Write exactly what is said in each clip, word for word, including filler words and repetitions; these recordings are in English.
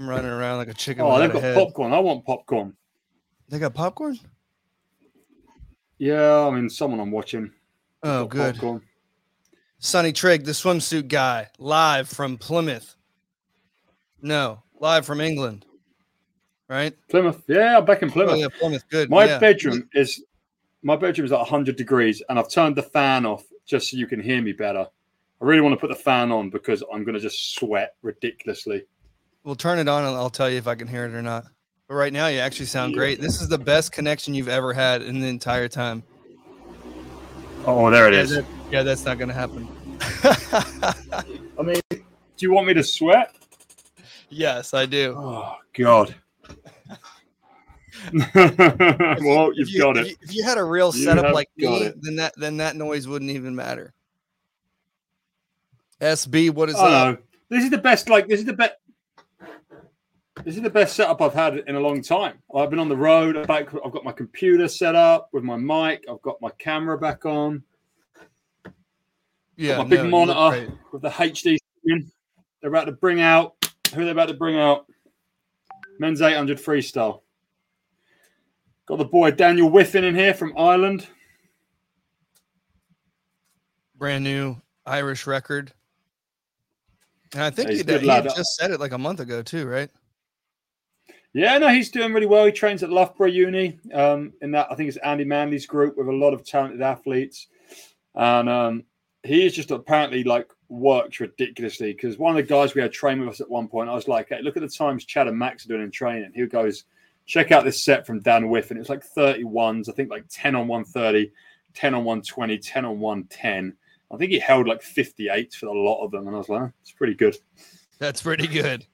I'm running around like a chicken. Oh, they've got head. popcorn. I want popcorn. They got popcorn? Yeah, I mean, someone I'm watching. Oh, good. Popcorn. Sonny Trigg, the swimsuit guy, live from Plymouth. No, live from England. Right? Plymouth. Yeah, back in Plymouth. Oh, yeah, Plymouth. Good. My yeah. bedroom is my bedroom is at one hundred degrees, and I've turned the fan off just so you can hear me better. I really want to put the fan on because I'm going to just sweat ridiculously. We'll turn it on, and I'll tell you if I can hear it or not. But right now, you actually sound yeah. great. This is the best connection you've ever had in the entire time. Oh, there it yeah, is. That, yeah, that's not going to happen. I mean, do you want me to sweat? Yes, I do. Oh, God. Well, you've you, got it. If you had a real you setup like me, it. then that then that noise wouldn't even matter. S B, what is oh, that? No. This is the best. Like this is the best. This is the best setup I've had in a long time. I've been on the road. I've got my computer set up with my mic. I've got my camera back on. Yeah, got my no, big monitor with the H D. Screen. They're about to bring out. Who are they about to bring out? Men's eight hundred freestyle. Got the boy Daniel Wiffen in here from Ireland. Brand new Irish record. And I think yeah, he, did, he just said it like a month ago too, right? Yeah, no, he's doing really well. He trains at Loughborough Uni. Um, in that, I think it's Andy Manley's group with a lot of talented athletes. And um, he is just apparently like works ridiculously because one of the guys we had trained with us at one point, I was like, hey, look at the times Chad and Max are doing in training. He goes, check out this set from Dan Wiffen. It's like thirty-ones, I think like ten on one thirty, ten on one twenty, ten on one ten. I think he held like fifty-eights for a lot of them. And I was like, it's pretty good. That's pretty good.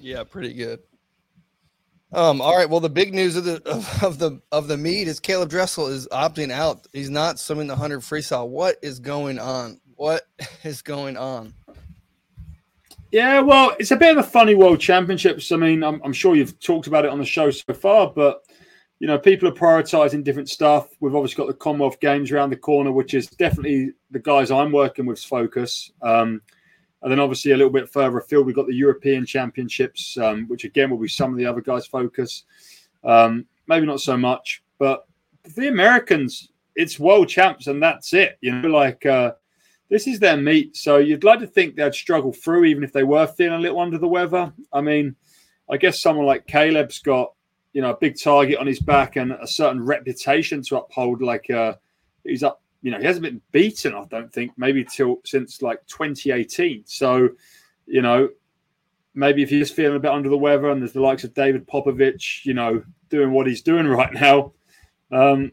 Yeah, pretty good. Um, all right. Well, the big news of the of, of the of the meet is Caleb Dressel is opting out. He's not swimming the one hundred freestyle. What is going on? What is going on? Yeah, well, it's a bit of a funny World Championships. I mean, I'm, I'm sure you've talked about it on the show so far, but you know, people are prioritizing different stuff. We've obviously got the Commonwealth Games around the corner, which is definitely the guys I'm working with's focus. Um, And then obviously a little bit further afield, we've got the European Championships, um, which again will be some of the other guys' focus. Um, maybe not so much, but the Americans, it's world champs and that's it. You know, like uh, this is their meet. So you'd like to think they'd struggle through even if they were feeling a little under the weather. I mean, I guess someone like Caleb's got, you know, a big target on his back and a certain reputation to uphold. Like uh, he's up. You know, he hasn't been beaten, I don't think, maybe till since like twenty eighteen. So, you know, maybe if he's feeling a bit under the weather and there's the likes of David Popovici, you know, doing what he's doing right now, um,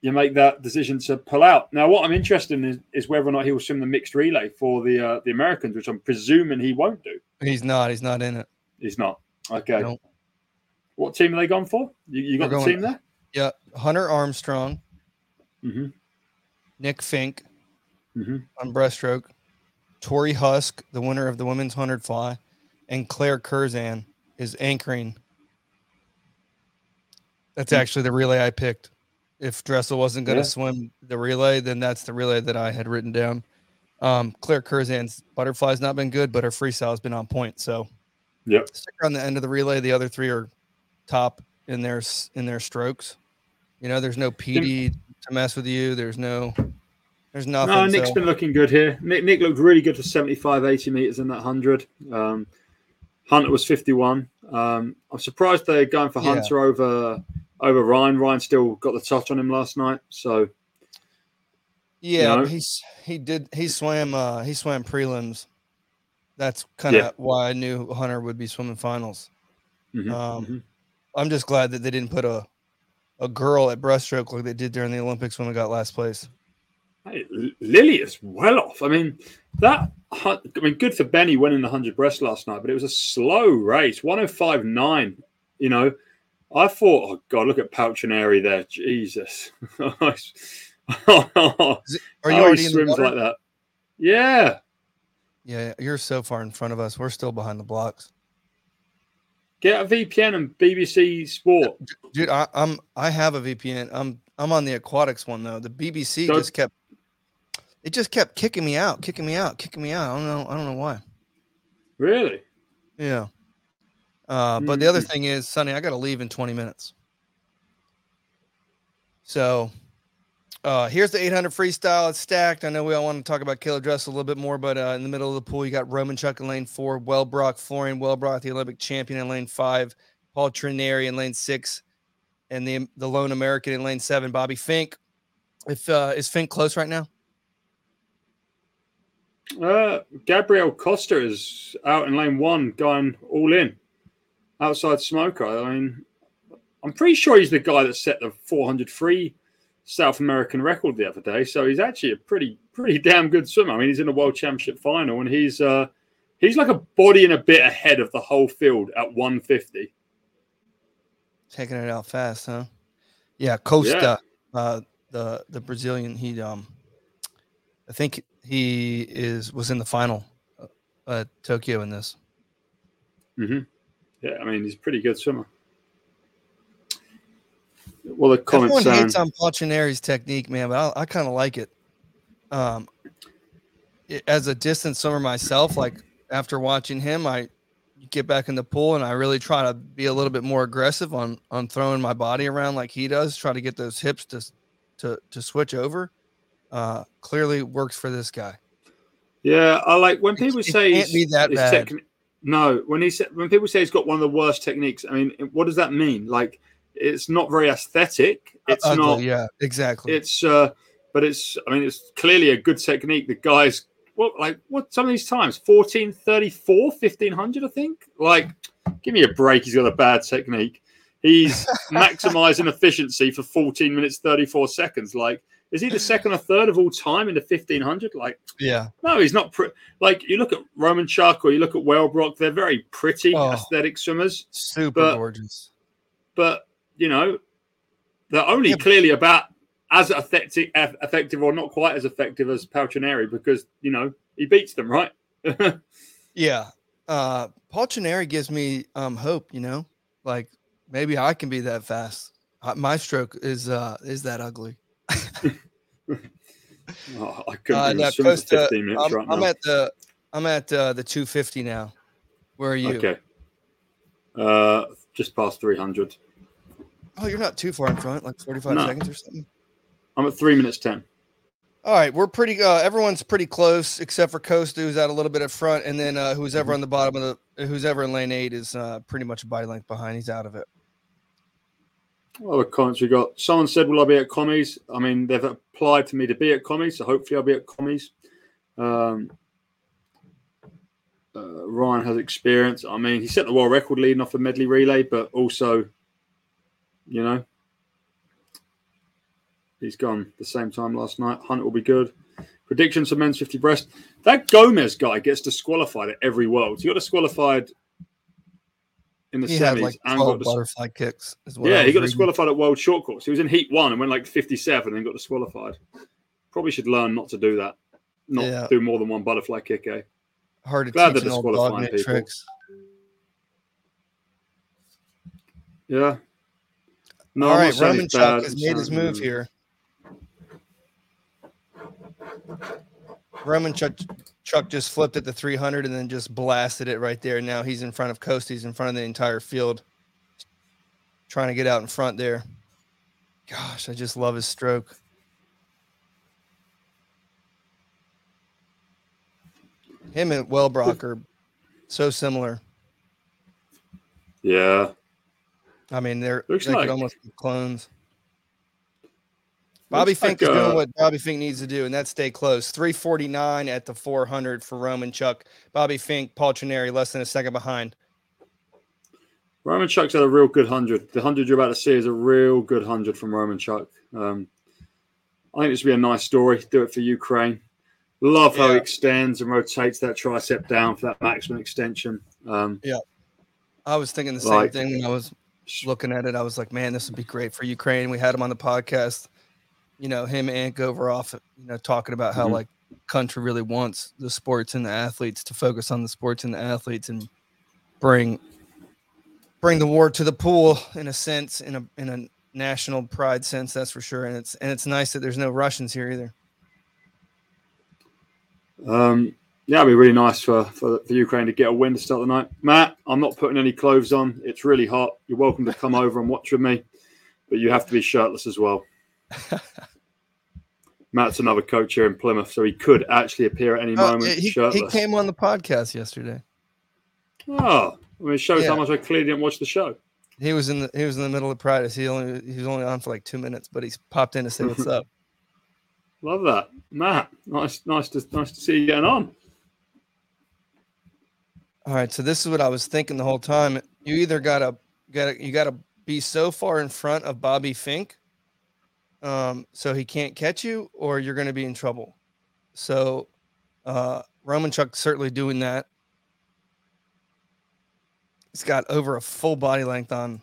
you make that decision to pull out. Now, what I'm interested in is, is whether or not he will swim the mixed relay for the uh, the Americans, which I'm presuming he won't do. He's not. He's not in it. He's not. Okay. Nope. What team are they gone for? You, you got We're the going, team there? Yeah. Hunter Armstrong. Mm-hmm. Nick Fink mm-hmm. on breaststroke, Tori Husk, the winner of the women's one hundred fly, and Claire Curzan is anchoring. That's mm-hmm. actually the relay I picked. If Dressel wasn't going to yeah. swim the relay, then that's the relay that I had written down. Um, Claire Curzan's butterfly's not been good, but her freestyle has been on point. So, yep. Stick her on the end of the relay. The other three are top in their in their strokes. You know, there's no P D. Didn't- to mess with you. There's no, there's nothing. No, Nick's so. been looking good here. Nick Nick looked really good for seventy-five, eighty meters in that one hundred. Um, Hunter was fifty-one. Um, I'm surprised they're going for Hunter yeah. over over Ryan. Ryan still got the touch on him last night. So, yeah, you know. he's he did he swam uh, he swam prelims. That's kind of yeah. why I knew Hunter would be swimming finals. Mm-hmm, um, mm-hmm. I'm just glad that they didn't put a. a girl at breaststroke like they did during the Olympics when we got last place. Hey, Lily is well off. I mean, that. I mean, good for Benny winning the one hundred breast last night, but it was a slow race, one oh five point nine. You know, I thought, oh, God, look at Paltrinieri there. Jesus. oh, it, are you oh, already he swims in the like that. Yeah. Yeah, you're so far in front of us. We're still behind the blocks. Get a V P N and B B C Sport, dude. I, I'm I have a V P N. I'm I'm on the aquatics one though. The B B C Don't, just kept it just kept kicking me out, kicking me out, kicking me out. I don't know. I don't know why. Really? Yeah. Uh, but the other thing is, Sonny, I got to leave in twenty minutes. So uh, here's the eight hundred freestyle. It's stacked. I know we all want to talk about Caleb Dressel a little bit more, but uh, in the middle of the pool, you got Romanchuk in lane four, Wellbrock, Florian Wellbrock, the Olympic champion in lane five, Paltrinieri in lane six, and the the lone American in lane seven, Bobby Fink. If uh, is Fink close right now? Uh, Gabriel Costa is out in lane one, going all in. Outside smoker. I mean, I'm pretty sure he's the guy that set the four hundred free South American record the other day. So he's actually a pretty, pretty damn good swimmer. I mean, he's in the World Championship final, and he's uh, he's like a body and a bit ahead of the whole field at one fifty. Taking it out fast, huh? Yeah, Costa, yeah. Uh, the the Brazilian. He, um, I think he is was in the final at uh, Tokyo in this. Mm-hmm. Yeah, I mean, he's a pretty good swimmer. Well, the comments. Everyone hates on Paltrinieri's technique, man, but I, I kind of like it. Um, it. As a distance swimmer myself, like after watching him, I get back in the pool and I really try to be a little bit more aggressive on on throwing my body around like he does, try to get those hips to to to switch over. Uh, clearly works for this guy. Yeah, I like when people it, say it can't be that bad. Technique. No, when he said, when people say he's got one of the worst techniques, I mean, what does that mean? Like, it's not very aesthetic. It's Ugly, not. Yeah, exactly. It's, uh, but it's. I mean, it's clearly a good technique. The guys, what well, like what? Some of these times, fourteen thirty-four, fifteen hundred, I think. Like, give me a break. He's got a bad technique. He's maximizing efficiency for fourteen minutes thirty-four seconds. Like. Is he the second or third of all time in the fifteen hundred? Like, yeah. No, he's not. Pre- like, you look at Romanchuk or you look at Wellbrock, they're very pretty, oh, aesthetic swimmers. Super but, gorgeous. But, you know, they're only yeah, clearly about as effective, effective or not quite as effective as Paltrinieri because, you know, he beats them, right? Yeah. Uh, Paltrinieri gives me um, hope, you know? Like, maybe I can be that fast. My stroke is uh, is that ugly. Oh, I couldn't uh, Costa, I'm, right I'm at the I'm at uh, the two fifty now. Where are you? Okay, uh, just past three hundred. Oh, you're not too far in front, like forty-five no. seconds or something. I'm at three minutes ten. All right, we're pretty. Uh, everyone's pretty close except for Costa, who's out a little bit at front, and then uh, who's ever on the bottom of the who's ever in lane eight is uh, pretty much a body length behind. He's out of it. Well, the comments we got. Someone said, will I be at commies? I mean, they've applied to me to be at commies, so hopefully I'll be at commies. Um, uh, Ryan has experience. I mean, he set the world record leading off a medley relay, but also, you know, he's gone the same time last night. Hunt will be good. Predictions for men's fifty breast. That Gomez guy gets disqualified at every world. He got disqualified in the he semis, had like and got dis- butterfly kicks as well. Yeah, he got reading. disqualified at World Short Course. He was in Heat One and went like fifty-seven and got disqualified. Probably should learn not to do that. Not yeah. do more than one butterfly kick, eh? Hard to Glad teach they're disqualifying people. Tricks. Yeah. No, all right, Romanchuk has made his move here. Romanchuk Chuck just flipped at the three hundred and then just blasted it right there. Now he's in front of Costa. He's in front of the entire field. Trying to get out in front there. Gosh, I just love his stroke. Him and Wellbrock are so similar. Yeah. I mean, they're Looks they like, could almost be clones. Bobby Looks Fink like, uh, is doing what Bobby Fink needs to do, and that's stay close. three forty-nine at the four hundred for Romanchuk. Bobby Fink, Paltrinieri, less than a second behind. Romanchuk's had a real good one hundred. The one hundred you're about to see is a real good one hundred from Romanchuk. Um, I think this would be a nice story. Do it for Ukraine. Love yeah. how he extends and rotates that tricep down for that maximum extension. Um, yeah. I was thinking the like, same thing when I was looking at it. I was like, man, this would be great for Ukraine. We had him on the podcast. You know, him and Govorov, you know, talking about how, mm-hmm. like, country really wants the sports and the athletes to focus on the sports and the athletes and bring bring the war to the pool in a sense, in a in a national pride sense, that's for sure. And it's and it's nice that there's no Russians here either. Um, yeah, it'd be really nice for, for for Ukraine to get a win to start the night. Matt, I'm not putting any clothes on. It's really hot. You're welcome to come over and watch with me, but you have to be shirtless as well. Matt's another coach here in Plymouth, so he could actually appear at any oh, moment he, shirtless. He came on the podcast yesterday. Oh, I mean, it shows yeah. how much I clearly didn't watch the show. He was in the he was in the middle of practice. He only he was only on for like two minutes, but he's popped in to say what's up. Love that, Matt. Nice, nice to nice to see you getting on. All right, so this is what I was thinking the whole time. You either gotta gotta you gotta be so far in front of Bobby Fink, um, so he can't catch you, or you're gonna be in trouble. So uh, Romanchuk certainly doing that. He's got over a full body length on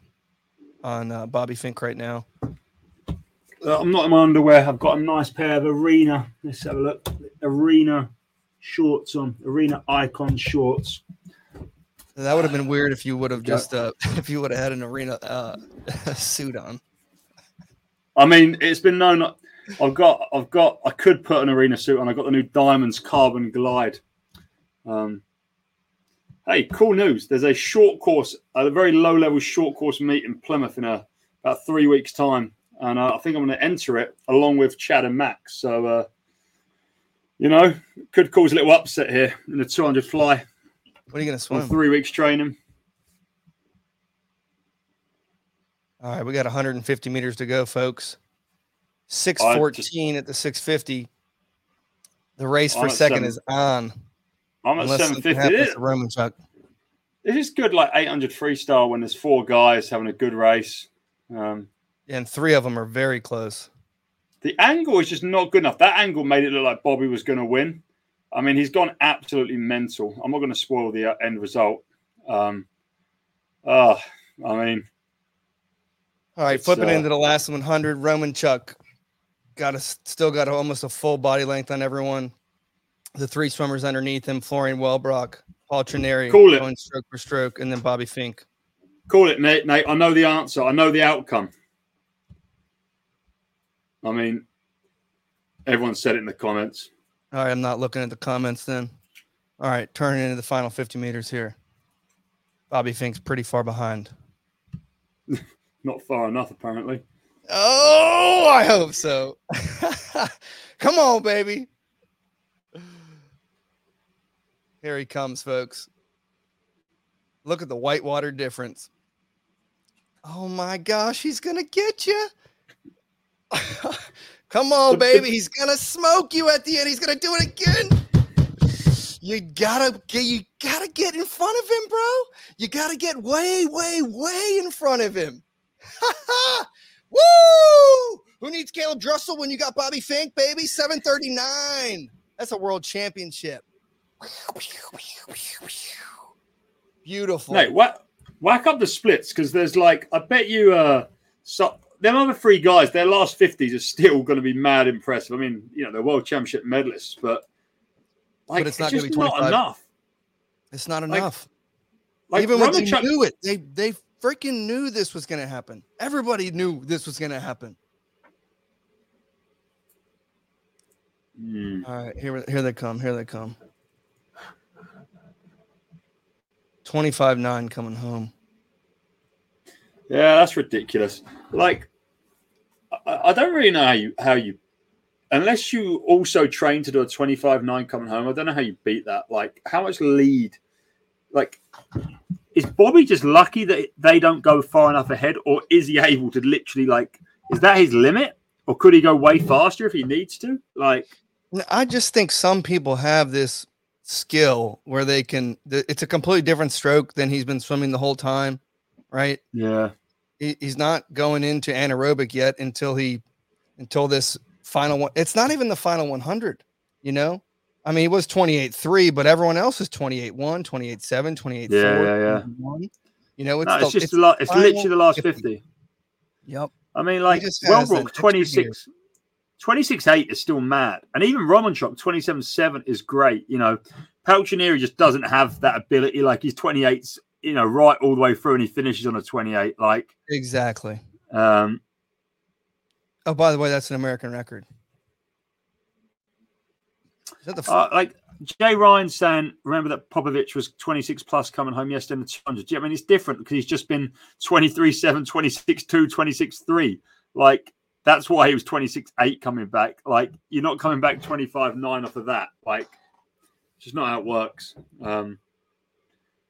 on uh, Bobby Fink right now. Uh, I'm not in my underwear. I've got a nice pair of Arena. Let's have a look. Arena shorts on. Arena Icon shorts. That would have been weird if you would have just uh, if you would have had an Arena uh, suit on. I mean, it's been known. I've got. I've got. I could put an Arena suit on. I got the new Diamonds Carbon Glide. Um. Hey, cool news. There's a short course, a very low-level short course meet in Plymouth in a, about three weeks' time. And uh, I think I'm going to enter it along with Chad and Max. So, uh, you know, could cause a little upset here in the two hundred fly. What are you going to swim? On three weeks training. All right, we got one hundred fifty meters to go, folks. six fourteen just, at the six fifty. The race for second seven. Is on. I'm at Unless seven fifty. This is good, like eight hundred freestyle when there's four guys having a good race. Um, and three of them are very close. The angle is just not good enough. That angle made it look like Bobby was going to win. I mean, he's gone absolutely mental. I'm not going to spoil the end result. Um, uh, I mean. All right, flipping uh, into the last one hundred, Romanchuk got a, still got almost a full body length on everyone. The three swimmers underneath him, Florian Wellbrock, Paltrinieri, going stroke for stroke, and then Bobby Fink. Call it, Nate. Nate, I know the answer. I know the outcome. I mean, everyone said it in the comments. All right, I'm not looking at the comments then. All right, turning into the final fifty meters here. Bobby Fink's pretty far behind. Not far enough, apparently. Oh, I hope so. Come on, baby. Here he comes, folks. Look at the whitewater difference. Oh, my gosh. He's going to get you. Come on, baby. He's going to smoke you at the end. He's going to do it again. You gotta, you gotta get in front of him, bro. You got to get way, way, way in front of him. Woo! Who needs Caleb Dressel when you got Bobby Fink, baby? seven thirty-nine. That's a world championship. Beautiful. Hey, whack, whack up the splits because there's like, I bet you, uh, so them other three guys, their last fifties are still going to be mad impressive. I mean, you know, they're world championship medalists, but like, but it's, not it's just gonna be not enough. It's not enough. Like, like even when they Chuck- knew it, they they freaking knew this was going to happen. Everybody knew this was going to happen. Mm. All right, here, here they come. Here they come. twenty-five nine coming home. Yeah, that's ridiculous. Like, I, I don't really know how you, how you, unless you also train to do a twenty-five nine coming home, I don't know how you beat that. Like, how much lead? Like, is Bobby just lucky that they don't go far enough ahead, or is he able to literally, like, is that his limit? Or could he go way faster if he needs to? Like, I just think some people have this skill where they can, it's a completely different stroke than he's been swimming the whole time, right? Yeah, he, he's not going into anaerobic yet until he until this final one. It's not even the final one hundred, you know. I mean, he was twenty-eight three, but everyone else is twenty-eight one, twenty-eight seven, twenty-eight four, yeah, yeah, yeah. twenty-eight one. You know, it's, no, the, it's just it's, the la- it's literally the last fifty. fifty. Yep. I mean, like, Wellbrock twenty-six. twenty-six eight is still mad. And even Romanchuk, twenty-seven seven is great. You know, Paltrinieri just doesn't have that ability. Like, he's twenty-eight, you know, right all the way through, and he finishes on a twenty-eight. Like, exactly. Um, oh, by the way, that's an American record. Is that the f- uh, like, Jay Ryan saying, remember that Popovici was twenty-six plus coming home yesterday in the two hundred. Yeah, I mean, it's different because he's just been twenty-three seven, twenty-six two, twenty-six three. Like, that's why he was twenty-six eight coming back. Like, you're not coming back twenty-five nine off of that. Like, it's just not how it works. Um,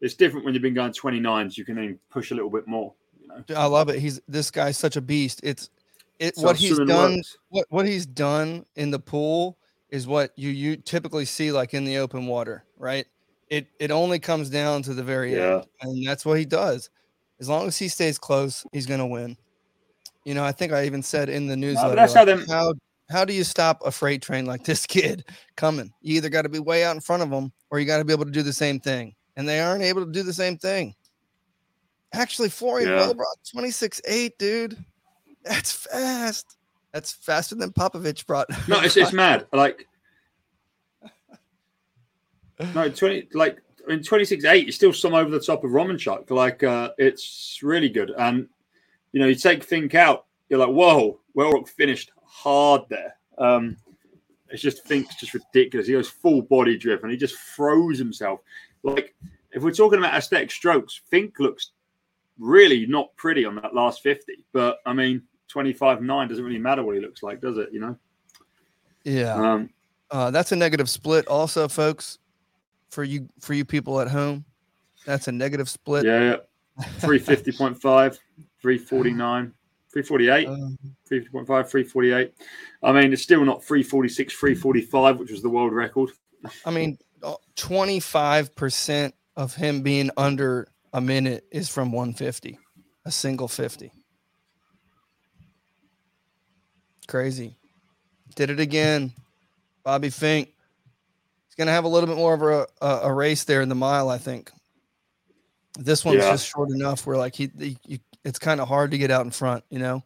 it's different when you've been going twenty-nines. You can then push a little bit more. You know? I love it. He's This guy's such a beast. It's it. So what he's done, what, what he's done in the pool is what you, you typically see like in the open water, right? It it only comes down to the very yeah. end, and that's what he does. As long as he stays close, he's going to win. You know, I think I even said in the newsletter, no, that's like, how, them- how how do you stop a freight train like this kid coming? You either got to be way out in front of them, or you got to be able to do the same thing, and they aren't able to do the same thing. Actually, Florian yeah. Wellbrock, twenty-six eight, dude. That's fast. That's faster than Popovici brought. No, it's it's mad. Like, no, twenty like in twenty-six eight, it's still some over the top of Romanchuk. Like, uh, it's really good. And you know, you take Fink out, you're like, whoa, Wellbrock finished hard there. Um, it's just Fink's just ridiculous. He goes full body driven. He just throws himself. Like, if we're talking about aesthetic strokes, Fink looks really not pretty on that last fifty. But I mean, twenty-five nine doesn't really matter what he looks like, does it? You know? Yeah. Um, uh, that's a negative split also, folks, for you for you people at home. That's a negative split. Yeah. yeah. three fifty point five, three forty-nine, three forty-eight, um, three fifty point five, three forty-eight. I mean, it's still not three forty-six, three forty-five, which was the world record. I mean, twenty-five percent of him being under a minute is from one fifty, a single fifty. Crazy. Did it again. Bobby Fink. He's going to have a little bit more of a, a, a race there in the mile, I think. This one's yeah. just short enough where, like, he, he, he it's kind of hard to get out in front, you know?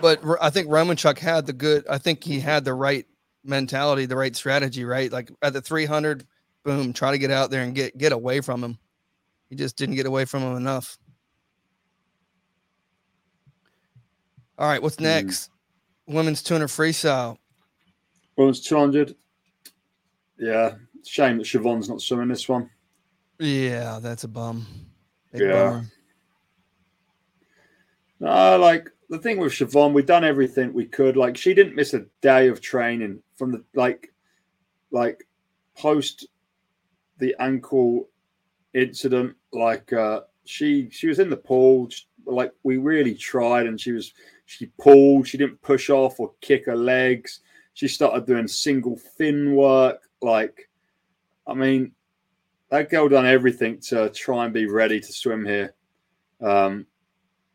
But I think Romanchuk had the good – I think he had the right mentality, the right strategy, right? Like, at the three hundred, boom, try to get out there and get, get away from him. He just didn't get away from him enough. All right, what's next? Mm. Women's two hundred freestyle. Women's two hundred. Yeah. Shame that Siobhan's not swimming this one. Yeah, that's a bum. Big yeah. Bummer. No, like, the thing with Siobhan, we've done everything we could. Like, she didn't miss a day of training from the, like, like post the ankle incident. Like, uh, she, she was in the pool. Like, we really tried, and she was... She pulled. She didn't push off or kick her legs. She started doing single fin work. Like, I mean, that girl done everything to try and be ready to swim here. Um,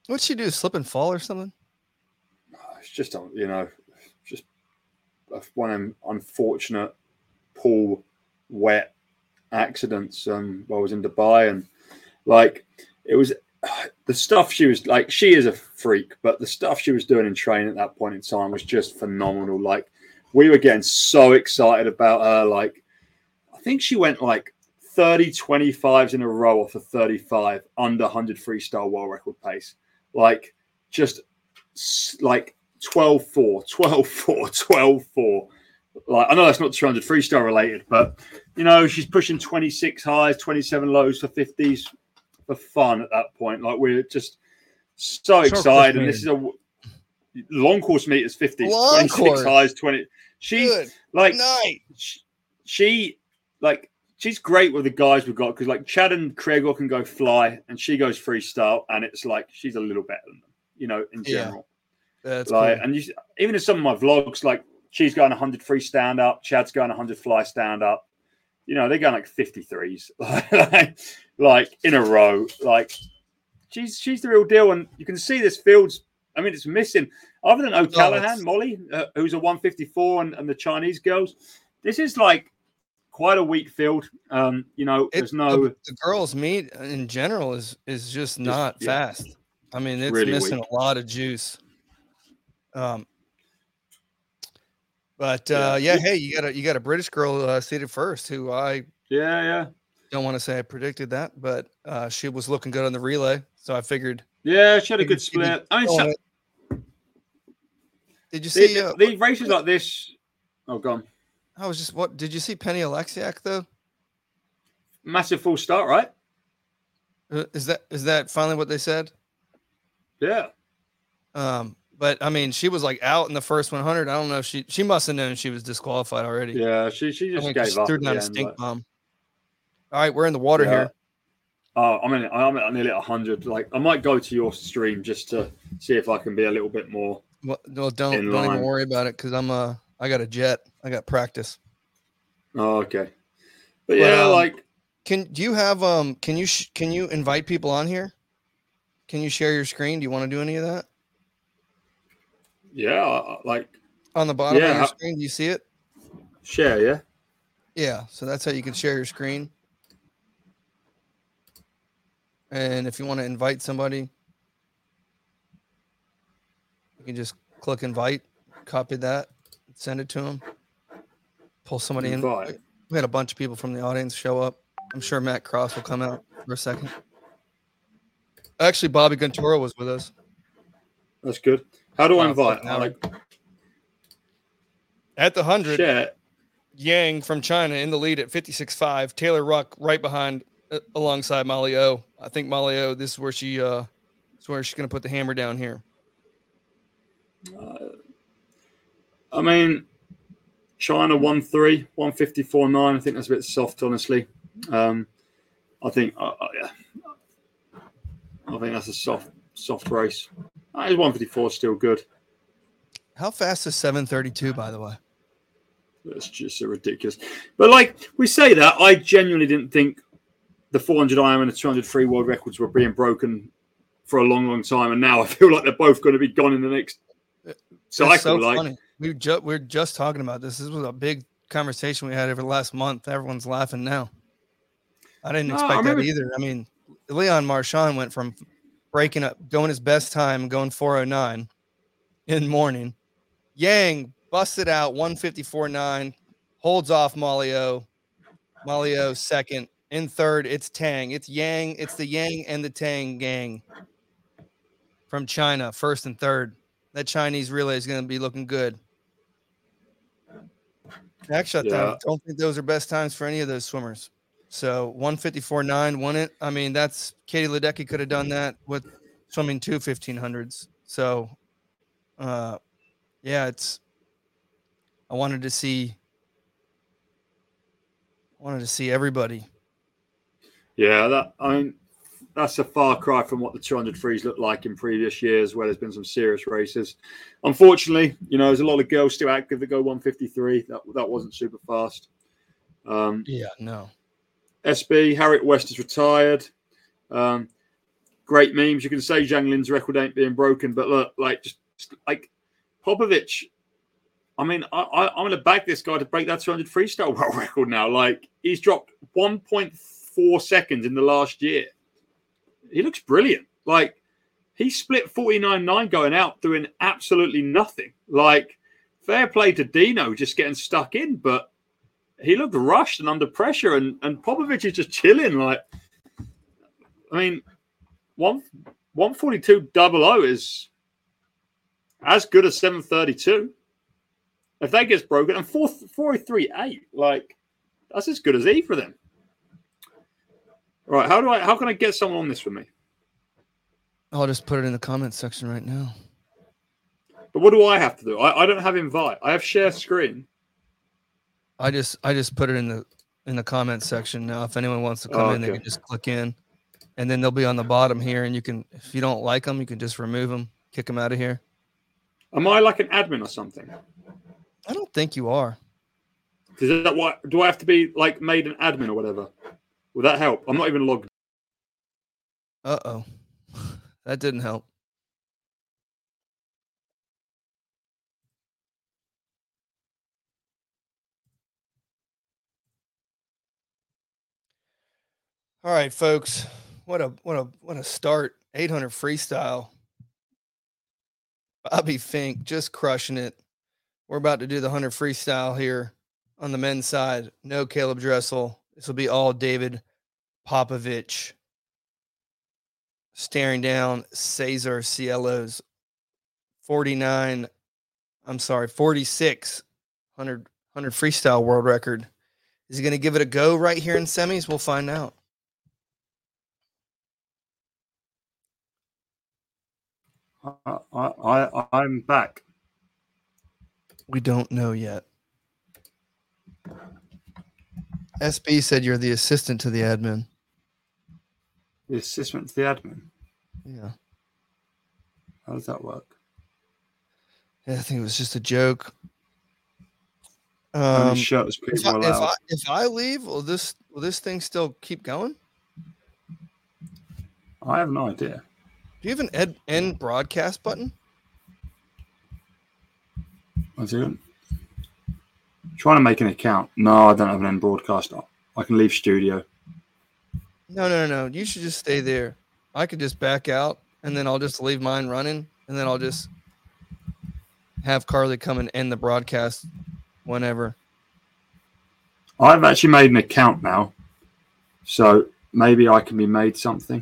What'd she do? Slip and fall or something? It's just, you know, just one unfortunate pool wet accidents. Um, while I was in Dubai, and like it was. The stuff she was like, she is a freak, but the stuff she was doing in training at that point in time was just phenomenal. Like, we were getting so excited about her. Like, I think she went like thirty twenty-fives in a row off a thirty-five under one hundred freestyle world record pace. Like, just like twelve four, twelve four, twelve four. Like, I know that's not two hundred freestyle related, but you know, she's pushing twenty-six highs, twenty-seven lows for fifties. Of fun at that point. Like, we're just so excited. And this is a long course meters, fifty, twenty-six highs, twenty. She's Good like night. She, she like she's great with the guys we've got, because like Chad and Craig can go fly, and she goes freestyle, and it's like she's a little better than them, you know, in general. Yeah. That's like cool. And you, even in some of my vlogs, like she's going one hundred free stand up, Chad's going one hundred fly stand up. You know, they're going like fifty-threes, like, like in a row. Like, she's she's the real deal. And you can see this field's, I mean, it's missing. Other than O'Callaghan, oh, Molly, uh, who's a one fifty-four, and, and the Chinese girls, this is like quite a weak field. Um, you know, it, there's no. The, the girls' meet in general is, is just not just, fast. Yeah. I mean, it's really missing weak. A lot of juice. Um. But uh, yeah. yeah, hey, you got a you got a British girl uh, seated first, who I yeah yeah don't want to say I predicted that, but uh, she was looking good on the relay, so I figured yeah she had a good split. I mean, so, did you see the, uh, the races like this? Oh, gone. I was just, what did you see Penny Oleksiak though? Massive full start, right? Uh, is that is that finally what they said? Yeah. Um, but I mean, she was like out in the first one hundred. I don't know if she she must have known she was disqualified already. Yeah, she she just I mean, gave she up. Threw down a stink bomb. All right, we're in the water yeah. here. Uh, I mean, I'm at nearly one hundred. Like, I might go to your stream just to see if I can be a little bit more. Well, no, don't don't even worry about it because I'm uh I got a jet. I got practice. Oh, okay. But yeah, but, um, like, can do you have um? Can you sh- can you invite people on here? Can you share your screen? Do you want to do any of that? Yeah, like on the bottom yeah, of your screen, do you see it? Share, yeah. Yeah, so that's how you can share your screen. And if you want to invite somebody, you can just click invite, copy that, send it to them, pull somebody invite. in. We had a bunch of people from the audience show up. I'm sure Matt Cross will come out for a second. Actually, Bobby Guntura was with us. That's good. How do I uh, invite? Like... At the one hundred, shit. Yang from China in the lead at fifty-six five. Taylor Ruck right behind uh, alongside Molly O. I think Molly O, this is where she uh, this is where she's going to put the hammer down here. Uh, I mean, China one three, one fifty-four nine. I think that's a bit soft, honestly. Um, I think uh, uh, yeah. I think that's a soft soft race. That is one fifty-four still good. How fast is seven thirty-two, by the way? That's just so ridiculous. But like we say that, I genuinely didn't think the four hundred Ironman and the two hundred free world records were being broken for a long, long time, and now I feel like they're both going to be gone in the next cycle. So like, funny. We ju- we're just talking about this. This was a big conversation we had over the last month. Everyone's laughing now. I didn't expect no, I remember- that either. I mean, Leon Marchand went from breaking up, going his best time, going four oh nine in the morning. Yang busted out one fifty-four nine, holds off Molly O. Molly O second. In third, it's Tang. It's Yang. It's the Yang and the Tang gang from China, first and third. That Chinese relay is going to be looking good. Actually, I yeah. don't think those are best times for any of those swimmers. So one fifty-four nine won it. I mean, that's Katie Ledecky could have done that with swimming two fifteen hundreds. So, uh, yeah, it's. I wanted to see. Wanted to see everybody. Yeah, that I mean, that's a far cry from what the two hundred frees looked like in previous years, where there's been some serious races. Unfortunately, you know, there's a lot of girls still active that go one fifty-three. That that wasn't super fast. Um, yeah, no. S B, Harriet West is retired. Um, great memes. You can say Zhang Lin's record ain't being broken, but look, like, just like Popovici. I mean, I, I, I'm going to bag this guy to break that two hundred freestyle world record now. Like, he's dropped one point four seconds in the last year. He looks brilliant. Like, he split forty-nine nine going out doing absolutely nothing. Like, fair play to Dino just getting stuck in, but he looked rushed and under pressure, and, and Popovici is just chilling. Like, I mean, one one forty two double O is as good as seven thirty two. If that gets broken, and four four three eight, like that's as good as E for them. All right, how do I? How can I get someone on this with me? I'll just put it in the comments section right now. But what do I have to do? I, I don't have invite. I have share screen. I just I just put it in the in the comment section now. If anyone wants to come oh, in, okay. They can just click in, and then they'll be on the bottom here. And you can, if you don't like them, you can just remove them, kick them out of here. Am I like an admin or something? I don't think you are. Is that why? Do I have to be like made an admin or whatever? Will that help? I'm not even logged. Uh oh, that didn't help. All right, folks. What a what a what a start. eight hundred freestyle. Bobby Fink just crushing it. We're about to do the one hundred freestyle here on the men's side. No Caleb Dressel. This will be all David Popovici staring down Cesar Cielo's forty-nine. I'm sorry, forty-six hundred one hundred freestyle world record. Is he going to give it a go right here in semis? We'll find out. I, I, I'm back. We don't know yet. S B said you're the assistant to the admin. The assistant to the admin? Yeah. How does that work? Yeah, I think it was just a joke. Um, his shirt was pretty if, well I, if, I, if I leave, will this will this thing still keep going? I have no idea. Do you have an ed, end broadcast button? I do. I'm trying to make an account. No, I don't have an end broadcast. I can leave studio. No, no, no. You should just stay there. I could just back out, and then I'll just leave mine running, and then I'll just have Carly come and end the broadcast whenever. I've actually made an account now, so maybe I can be made something.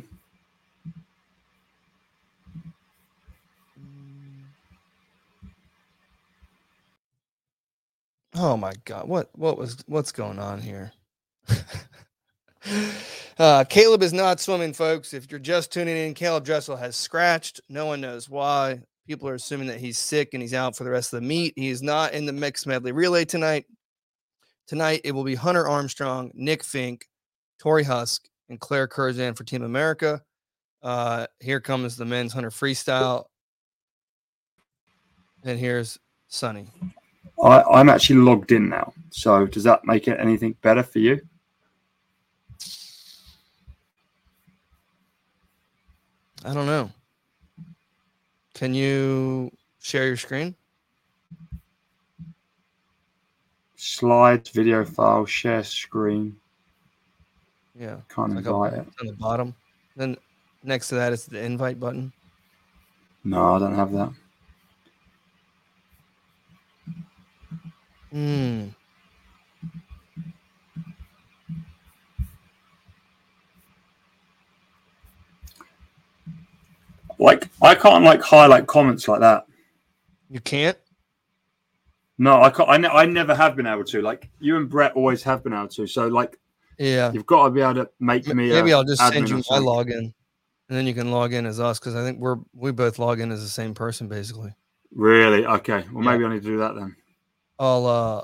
Oh my God! What what was what's going on here? uh, Caleb is not swimming, folks. If you're just tuning in, Caleb Dressel has scratched. No one knows why. People are assuming that he's sick and he's out for the rest of the meet. He is not in the mixed medley relay tonight. Tonight, it will be Hunter Armstrong, Nick Fink, Tori Husk, and Claire Curzan for Team America. Uh, here comes the men's one hundred freestyle. And here's Sonny. I, I'm actually logged in now. So does that make it anything better for you? I don't know. Can you share your screen? Slides, video file, share screen. Yeah. Can't like invite it. On the bottom. Then next to that is the invite button. No, I don't have that. Hmm. Like, I can't, like, highlight comments like that. You can't? No, I can't. I, ne- I never have been able to. Like, you and Brett always have been able to. So, like, yeah, you've got to be able to make me Maybe I'll just send you my login, and then you can log in as us, because I think we're we both log in as the same person, basically. Really? Okay. Well, maybe yeah. I need to do that then. I'll, uh,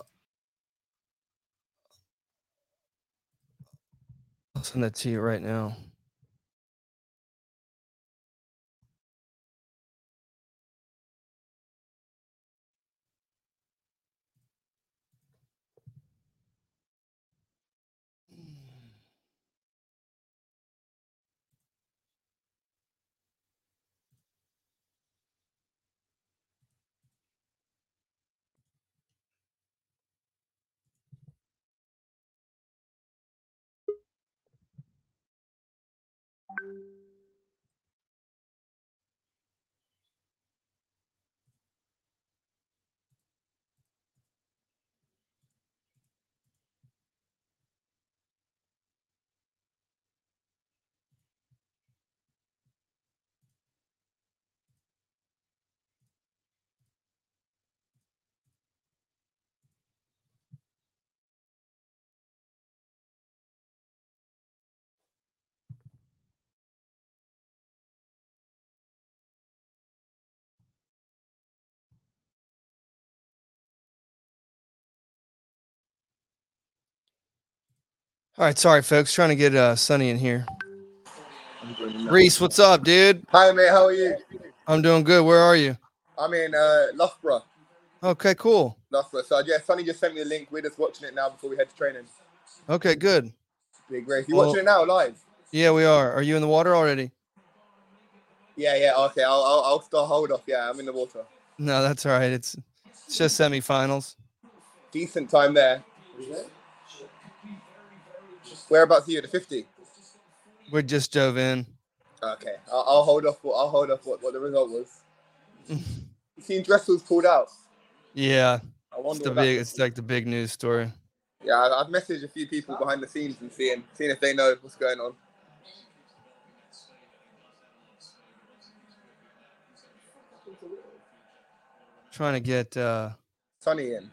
I'll send that to you right now. All right, sorry, folks. Trying to get uh, Sonny in here. Reese, what's up, dude? Hi, mate. How are you? I'm doing good. Where are you? I'm in uh, Loughborough. Okay, cool. Loughborough. So, yeah, Sonny just sent me a link. We're just watching it now before we head to training. Okay, good. Big race. You well, watching it now live? Yeah, we are. Are you in the water already? Yeah, yeah. Okay, I'll I'll, I'll start hold off. Yeah, I'm in the water. No, that's all right. It's, it's just semifinals. Decent time there. Is it? Whereabouts are you? The fifty? We just dove in. Okay, I'll, I'll hold off. I'll hold off what, what the result was. You seen Dressel's pulled out? Yeah. I wonder. It's, the big, it's like the big news story. Yeah, I've messaged a few people behind the scenes and seeing seeing if they know what's going on. Trying to get uh, Sonny in.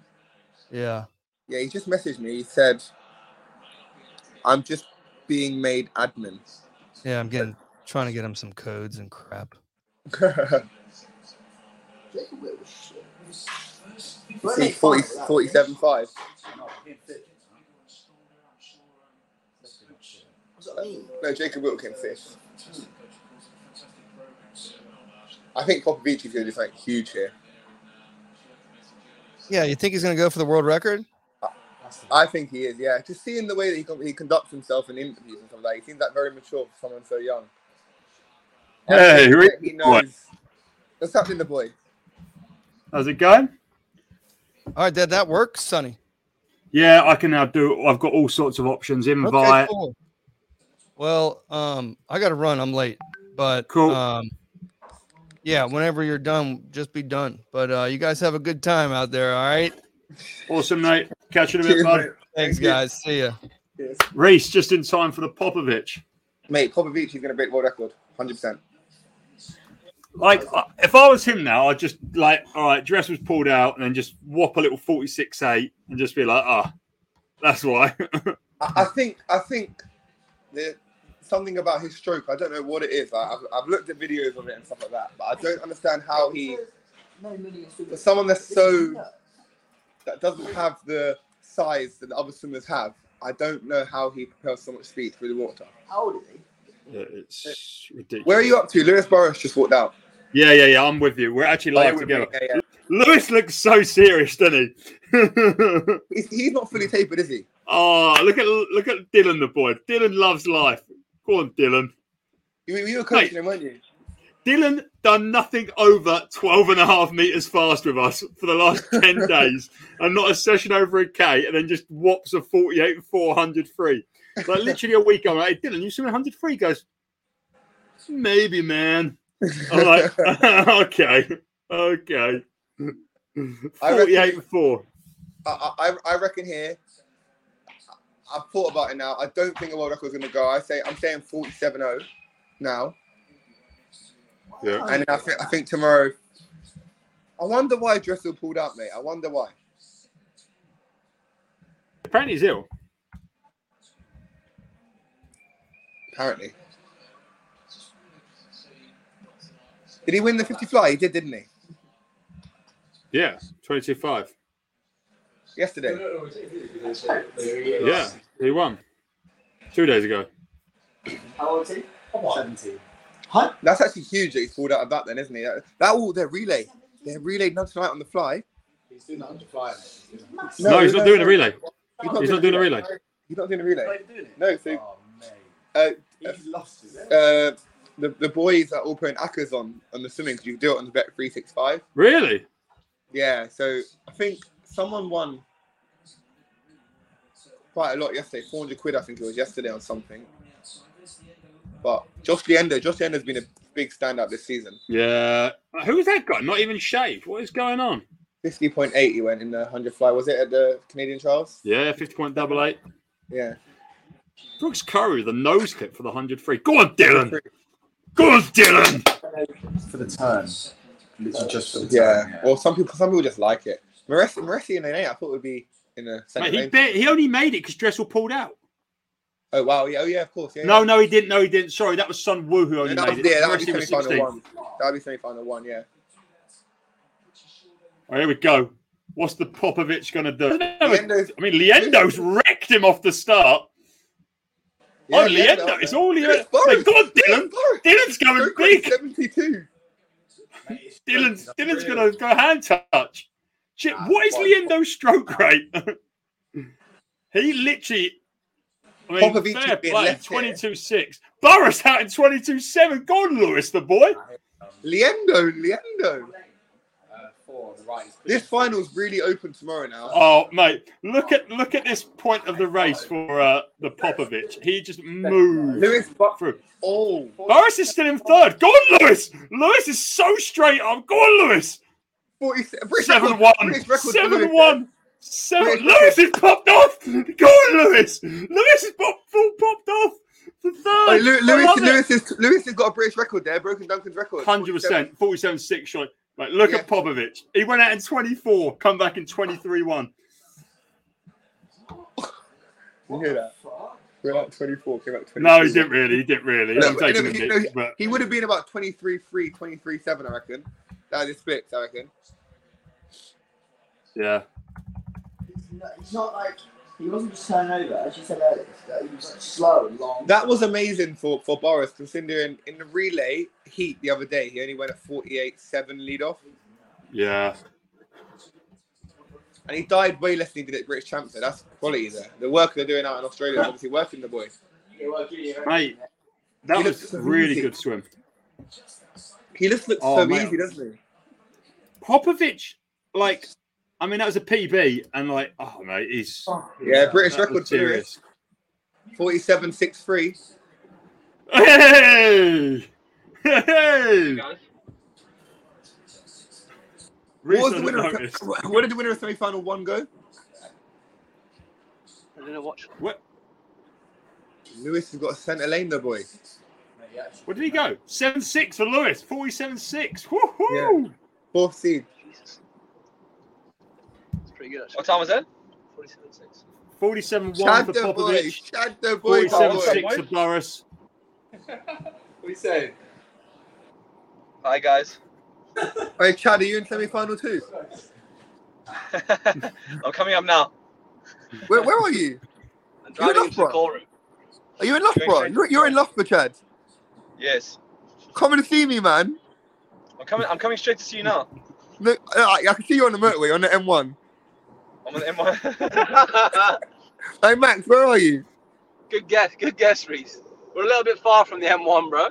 Yeah. Yeah, he just messaged me. He said, I'm just being made admin. Yeah, I'm getting trying to get him some codes and crap. See, forty-seven five. No, Jacob Wilkins fifth. I think Popovici is going to do something huge here. Yeah, you think he's going to go for the world record? I think he is, yeah. Just seeing the way that he, con- he conducts himself in interviews and stuff like that, he seems like very mature for someone so young. Hey, he, really he knows. What's happening, the boy? How's it going? All right, did that work, Sonny? Yeah, I can now do. I've got all sorts of options. Invite. Okay, cool. Well, um, I got to run. I'm late, but cool. Um, yeah, whenever you're done, just be done. But uh, you guys have a good time out there. All right. Awesome night. Catch you in a bit, bud. Thanks, guys. See ya. Cheers. Reese, just in time for the Popovici. Mate, Popovici is going to break world record, one hundred percent. Like, if I was him now, I'd just, like, all right, dress was pulled out and then just whop a little forty-six eight and just be like, ah, oh, that's why. I think, I think there's something about his stroke, I don't know what it is. Like, I've, I've looked at videos of it and stuff like that, but I don't understand how he, for someone that's so, that doesn't have the size that the other swimmers have, I don't know how he propels so much speed through the water. How old is he? Yeah, it's ridiculous. Where are you up to? Lewis Burris just walked out. Yeah, yeah, yeah. I'm with you. We're actually live oh, together. Yeah, yeah. Lewis looks so serious, doesn't he? He's not fully tapered, is he? Oh, look at look at Dylan, the boy. Dylan loves life. Go on, Dylan. You, you were coaching Mate, him, weren't you? Dylan done nothing over twelve and a half meters fast with us for the last ten days, and not a session over a K, and then just whops a forty-eight four hundred free. Like, literally a week, I'm like, hey, Dylan, you swim one hundred free? He goes, maybe, man. I'm like, okay, okay. forty-eight four. I, I, I reckon here, I've thought about it now. I don't think a world record's going to go. I say, I'm saying forty-seven oh now. Yeah. And I think, I think tomorrow, I wonder why Dressel pulled out, mate. I wonder why. Apparently he's ill. Apparently. Did he win the fifty fly? He did, didn't he? Yeah, twenty-two five. Yesterday. Yeah, he won. Two days ago. How old is he? seventeen. Huh? That's actually huge that he's pulled out of that then, isn't he? That, that all, they're relay. They're relayed not tonight on the fly. He's doing that on the fly. No, no, he's, not no, no. Relay. he's, not he's not doing a relay. He's not doing a relay. He's not doing a relay. No, so... Oh. Uh, He's lost it, uh, the, the boys are all putting acas on, on the swimming because you do it on the bet three sixty-five. Really? Yeah, so I think someone won quite a lot yesterday, four hundred quid I think it was yesterday on something. But Josh Liendo, Josh Liendo's been a big standout this season. Yeah. Who's that guy? Not even shaved. What is going on? fifty point eight he went in the one hundred fly. Was it at the Canadian Trials? Yeah, fifty point eight eight. Yeah. Brooks Curry, the nose clip for the one hundred free. Go on, Dylan. Go on, Dylan. For the turn. Literally just for the turn. Yeah. yeah. Well, some people some people just like it. Maressi, Maressi and Németh, I thought would be in the centre. Mate, he, ba- he only made it because Dressel pulled out. Oh, wow. Yeah, oh, yeah, of course. Yeah, no, yeah. no, he didn't. No, he didn't. Sorry, that was Sun Woo who only no, that was, made it. Yeah, that would be semi-final one. That would be semi-final one, yeah. All right, here we go. What's the Popovici going to do? Liendo's, I mean, Liendo's wrecked him off the start. Yeah, oh, yeah, Liendo. No, it's all Liendo. Like, go on, Dylan. Dylan's going big. seventy-two. Dylan's, Dylan's going to go hand touch. Shit, nah, what is Liendo's stroke rate? He literally... I mean, Popovici fair play, twenty-two six. Burris out in twenty-two seven. Go on, Lewis, the boy. Liendo, Liendo. This final's really open tomorrow now. Oh, mate, look at look at this point of the race for uh, the Popovici. He just moved. Lewis but through. Oh, Burris is still in third. Go on, Lewis. Lewis is so straight up. Go on, Lewis. seven one. seven one. seven Lewis is popped off. Go on, Lewis. Lewis is pop, full popped off. The third. Hey, Lewis, Lewis, Lewis, has, Lewis has got a British record there. Broken Duncan's record. one hundred percent. forty-seven six shot. Like, look yeah. at Popovici. He went out in twenty-four, come back in twenty-three one. You hear that? We're like twenty-four, came out twenty-three. No, he didn't really. He didn't really. No, I'm but, taking no, he, a bit, no, but... he would have been about twenty-three three, twenty-three seven, I reckon. That is fixed, I reckon. Yeah. It's not, it's not like he wasn't just turning over, as you said earlier. He was like slow and long. That was amazing for, for Boris, considering in the relay heat the other day, he only went a forty-eight seven lead off. Yeah. And he died way less than he did at British Champs. That's quality there. The work they're doing out in Australia is obviously working the boys. Mate, that he was a really easy. Good swim. He just looks oh, so mate. easy, doesn't he? Popovici, like, I mean, that was a P B, and like, oh, mate, he's... Oh, yeah, yeah, British record series. forty-seven six three. Hey! Hey! What, the winner of, where did the winner of semi-final one go? I didn't watch. What? Lewis has got a centre lane, though, boy. Where did he go? seven six for Lewis. forty-seven six. Woohoo! Yeah. Fourth seed. Jesus. That's pretty good, actually. What time was that? forty-seven six. forty-seven one for Popovici. Chad the boy. forty-seven six for Boris. What are you saying? Hi, guys. Hey, Chad, are you in semi-final two? I'm coming up now. Where, where are you? I'm driving into the call room. Are you in Loughborough? You're, you're in Loughborough, Chad. Yes. Come and see me, man. I'm coming. I'm coming straight to see you now. Look, I, I can see you on the motorway on the M one. I'm on the M one. Hey, Max, where are you? Good guess. Good guess, Reese. We're a little bit far from the M one, bro.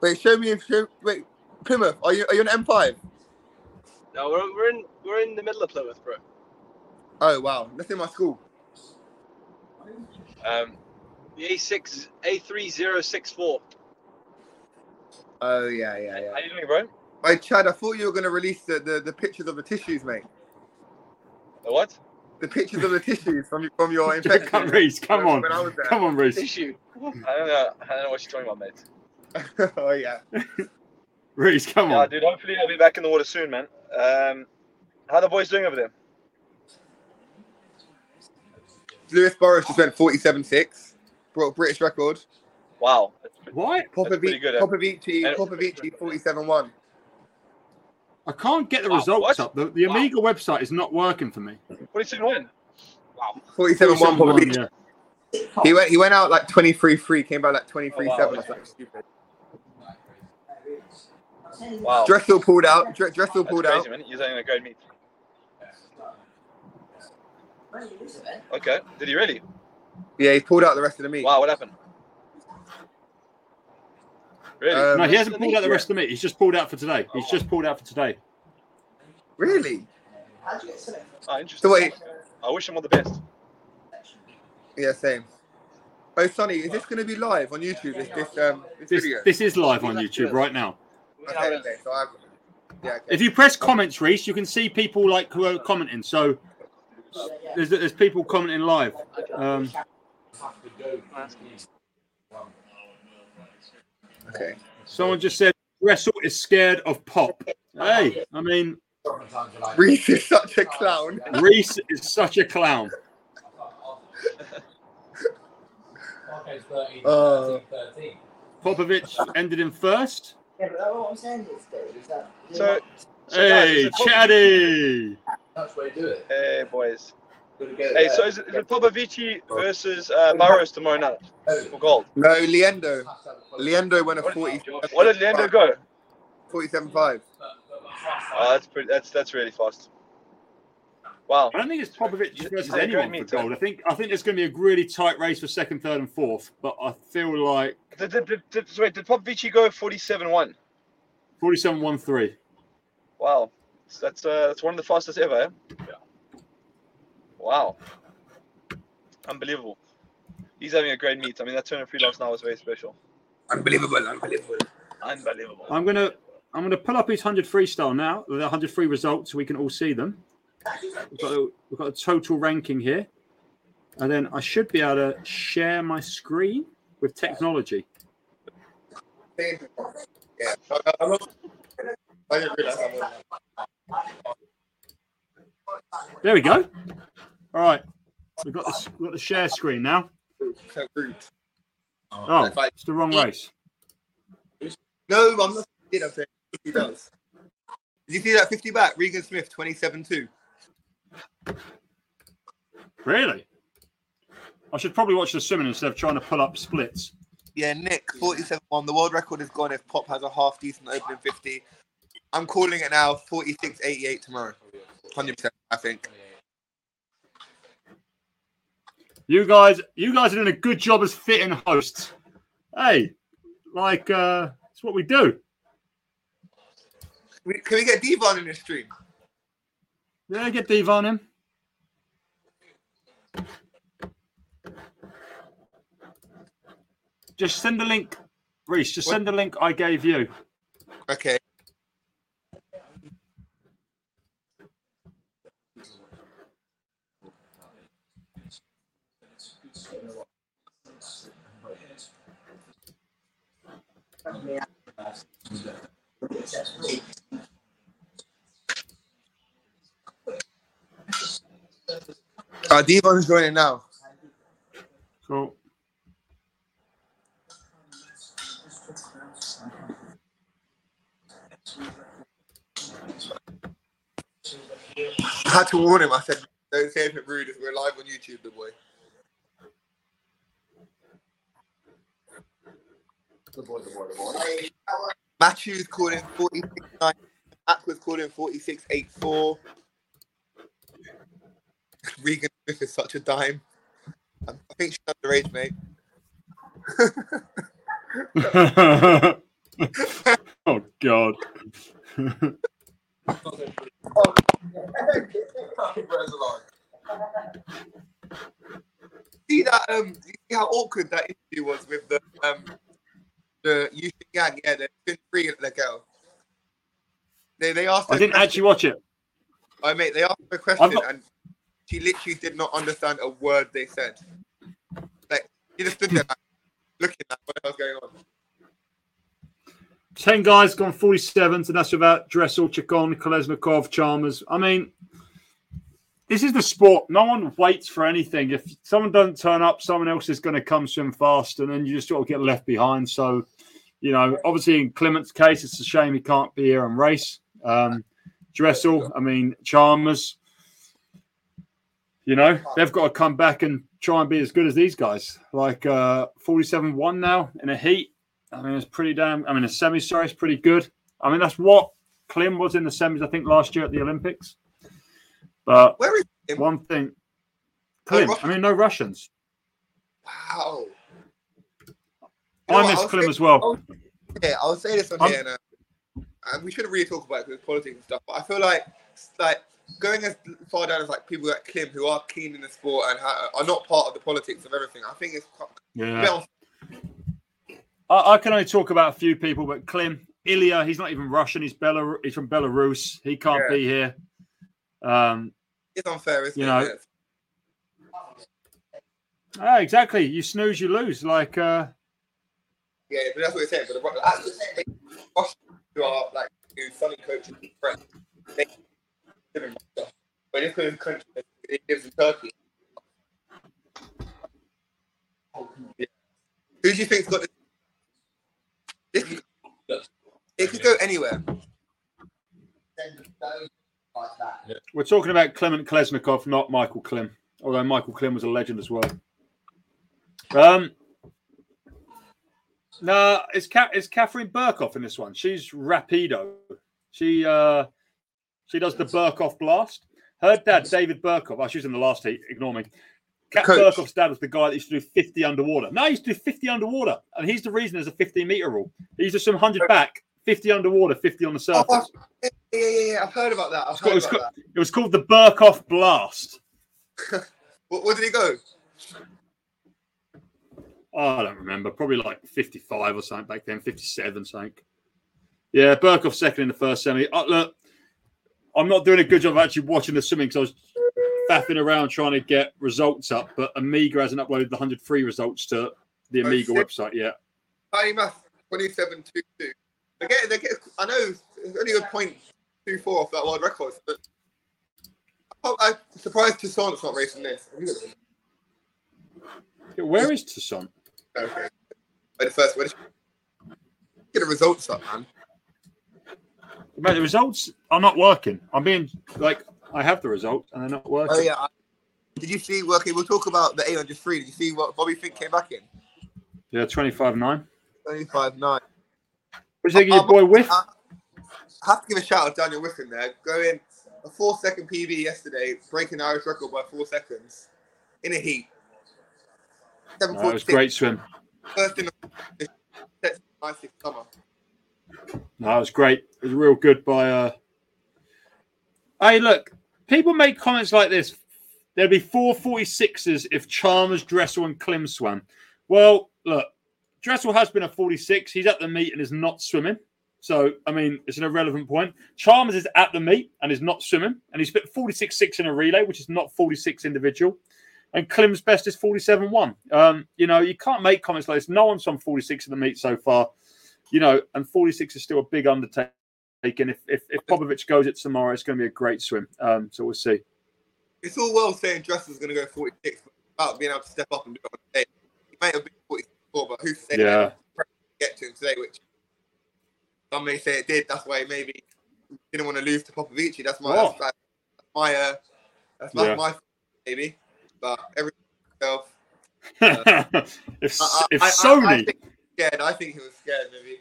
Wait, show me. Show, wait. Plymouth, are you are you on M five? No, we're we're in we're in the middle of Plymouth, bro. Oh wow, that's in my school. Um, the A six A three zero six four. Oh yeah, yeah, yeah. How you doing, bro? Hey Chad, I thought you were gonna release the, the, the pictures of the tissues, mate. The what? The pictures of the tissues from from your infection. Come Reese, come on, come on, Reese. Tissue. I don't know, I don't know what you're talking about, mate. Oh yeah. Reese, come yeah, on. Dude, hopefully I'll be back in the water soon, man. Um, how are the boys doing over there? Lewis Burris just went forty-seven six. Broke British record. Wow. That's pretty, what? Popovici, Popovici, Popovici, forty-seven one. I can't get the wow, results what? up. The, the wow. Amiga website is not working for me. forty-seven one. Wow. forty-seven one, Popovici. Yeah. He went, he went out like twenty-three three, came back like twenty-three seven. Oh, wow. That's like stupid. Wow. Dressel pulled out. Dre- Dressel pulled That's crazy, out. Man. He's having a great meet. Okay. Did he really? Yeah, he pulled out the rest of the meet. Wow, what happened? Really? Um, no, he hasn't pulled out the rest of the meet. He's just pulled out for today. He's just pulled out for today. Really? Oh, interesting. So wait. I wish him all the best. Yeah, same. Oh, Sonny, is this going to be live on YouTube? Is this, um, this, this video? This is live on YouTube right now. Okay, okay, so I've, yeah, okay. If you press comments, Reese, you can see people like who are commenting. So there's there's people commenting live. Um, okay. Someone just said Dressel is scared of Pop. Hey, I mean, Reese is such a clown. Reese is such a clown. uh, Popovici ended in first. Yeah, but that's what I'm saying is, Dave, is that... So, so hey, guys, Chaddy! That's where you do it. Hey, boys. Hey, so is it, is it Popovici versus uh, Maros tomorrow night for gold? No, Liendo. Liendo went a forty. What did Liendo go? forty-seven five. Oh, that's pretty. That's that's really fast. Wow. I don't think it's Popovici versus anyone for gold. I think I think it's going to be a really tight race for second, third, and fourth. But I feel like. Did, did, did, did, wait, did Popovici go forty-seven one? forty-seven one three. Wow, that's uh, that's one of the fastest ever. Eh? Yeah. Wow. Unbelievable. He's having a great meet. I mean, that turn of three laps now is very special. Unbelievable! Unbelievable! Unbelievable! I'm gonna I'm gonna pull up his one hundred freestyle now. The one hundred free results, so we can all see them. We've got, a, we've got a total ranking here, and then I should be able to share my screen with technology. Yeah. There we go. All right. We've got the, we've got the share screen now. Oh, it's the wrong race. No, I'm not. Did you see that fifty back? Regan Smith, twenty-seven two. Really? I should probably watch the swimming instead of trying to pull up splits. Yeah, Nick, forty-seven one. The world record is gone if Pop has a half-decent opening fifty. I'm calling it now, forty-six eighty-eight tomorrow. one hundred percent, I think. You guys you guys are doing a good job as fit and hosts. Hey, like, uh, it's what we do. Can we get Devon in this stream? Yeah, get Devon in. Just send the link, Reese. Just what? Send the link I gave you. Okay. Uh, Devon's joining now. Cool. I had to warn him. I said, don't say anything rude. If we're live on YouTube, the boy. The boy, the boy, the boy. Matthew's calling forty-six nine. Aqua's calling forty-six eighty-four. Regan Smith is such a dime. I think she's underage, mate. Oh, God. See that? Um, see how awkward that interview was with the um, the Yang. Yeah, they've been free at the girl. They they asked. I didn't question. Actually watch it. I mate, they asked her a question not... and she literally did not understand a word they said. Like she just stood there, like, looking at what was going on. ten guys gone forty-seven, and that's without Dressel, Chikon, Kolesnikov, Chalmers. I mean, this is the sport. No one waits for anything. If someone doesn't turn up, someone else is going to come swim fast, and then you just sort of get left behind. So, you know, obviously in Climent's case, it's a shame he can't be here and race. Um, Dressel, I mean, Chalmers, you know, they've got to come back and try and be as good as these guys. Like uh, forty-seven one now in a heat. I mean, it's pretty damn... I mean, a semi, sorry, it's pretty good. I mean, that's what Klim was in the semis, I think, last year at the Olympics. But where is Klim? One thing... Klim, no I mean, no Russians. Wow. You I know, miss I'll Klim say, as well. I'll, yeah, I'll say this on I'm, here, and, uh, and we shouldn't really talk about it because it's politics and stuff, but I feel like, like going as far down as like people like Klim who are keen in the sport and ha- are not part of the politics of everything, I think it's quite... Yeah. I can only talk about a few people, but Klim, Ilya, he's not even Russian. He's Belarus. He's from Belarus. He can't yeah. be here. Um, it's unfair, isn't you know. it? Ah, exactly. You snooze, you lose. Like, uh... yeah, but that's what we're saying. But the Russians who are like who Sonny coaches in France, they live in Russia. But if in country, it lives in Turkey. Yeah. Who do you think's got the It could, it could go anywhere. We're talking about Kliment Kolesnikov, not Michael Klim. Although Michael Klim was a legend as well. Um, nah, it's Ka- it's Catherine Burkhoff in this one. She's rapido. She uh, she does the Burkhoff blast. Her dad, David Burkhoff. Oh, she was in the last heat. Ignore me. Cat Burkhoff's dad was the guy that used to do fifty underwater. No, he used to do fifty underwater. And he's the reason there's a fifteen-meter rule. He's just some one hundred back, fifty underwater, fifty on the surface. Oh, yeah, yeah, yeah. I've heard about that. I've heard it, was about called, that. It was called the Burkhoff Blast. what, what did he go? Oh, I don't remember. Probably like fifty-five or something back then, fifty-seven something. Yeah, Burkhoff second in the first semi. Uh, look, I'm not doing a good job of actually watching the swimming because I was... faffing around trying to get results up, but Amiga hasn't uploaded the one hundred three results to the Amiga oh, website yet. Tiny Math twenty-seven twenty-two. They get, they get, I know it's only a point two four off that world record, but I'm surprised Toussaint's not racing this. Where is Toussaint? Okay. Where the first where did you... Get the results up, man. Mate, the results are not working. I'm being like I have the results and they're not working. Oh yeah. Did you see? Well, okay, we'll talk about the eight hundred free. Did you see what Bobby Fink came back in? Yeah, twenty-five nine. twenty-five nine. What do you think of your boy Wiff? I have to give a shout out to Daniel Wiffen there. Going a four second P B yesterday, breaking the Irish record by four seconds in a heat. That no, was a great swim. First in the nicest summer. No, it was great. It was real good by. Uh... Hey, look, people make comments like this. There'd be four forty-sixes if Chalmers, Dressel, and Klim swam. Well, look, Dressel has been a forty-six. He's at the meet and is not swimming. So, I mean, it's an irrelevant point. Chalmers is at the meet and is not swimming. And he split forty-six six in a relay, which is not forty-six individual. And Klim's best is forty-seven one. Um, you know, you can't make comments like this. No one's on forty-six in the meet so far. You know, and forty-six is still a big undertaking. If if, if Popovici goes it tomorrow, it's going to be a great swim. Um, so we'll see. It's all well saying Dressel's going to go forty-six, but about being able to step up and do it on the day. He may have been forty-four, but who's saying yeah. that get to him today, which some may say it did. That's why maybe didn't want to lose to Popovici. That's my, oh. that's my, uh, that's yeah. my, maybe. But everything himself. Uh, if I, if I, Sony, I, I think he was scared. I think he was scared. Maybe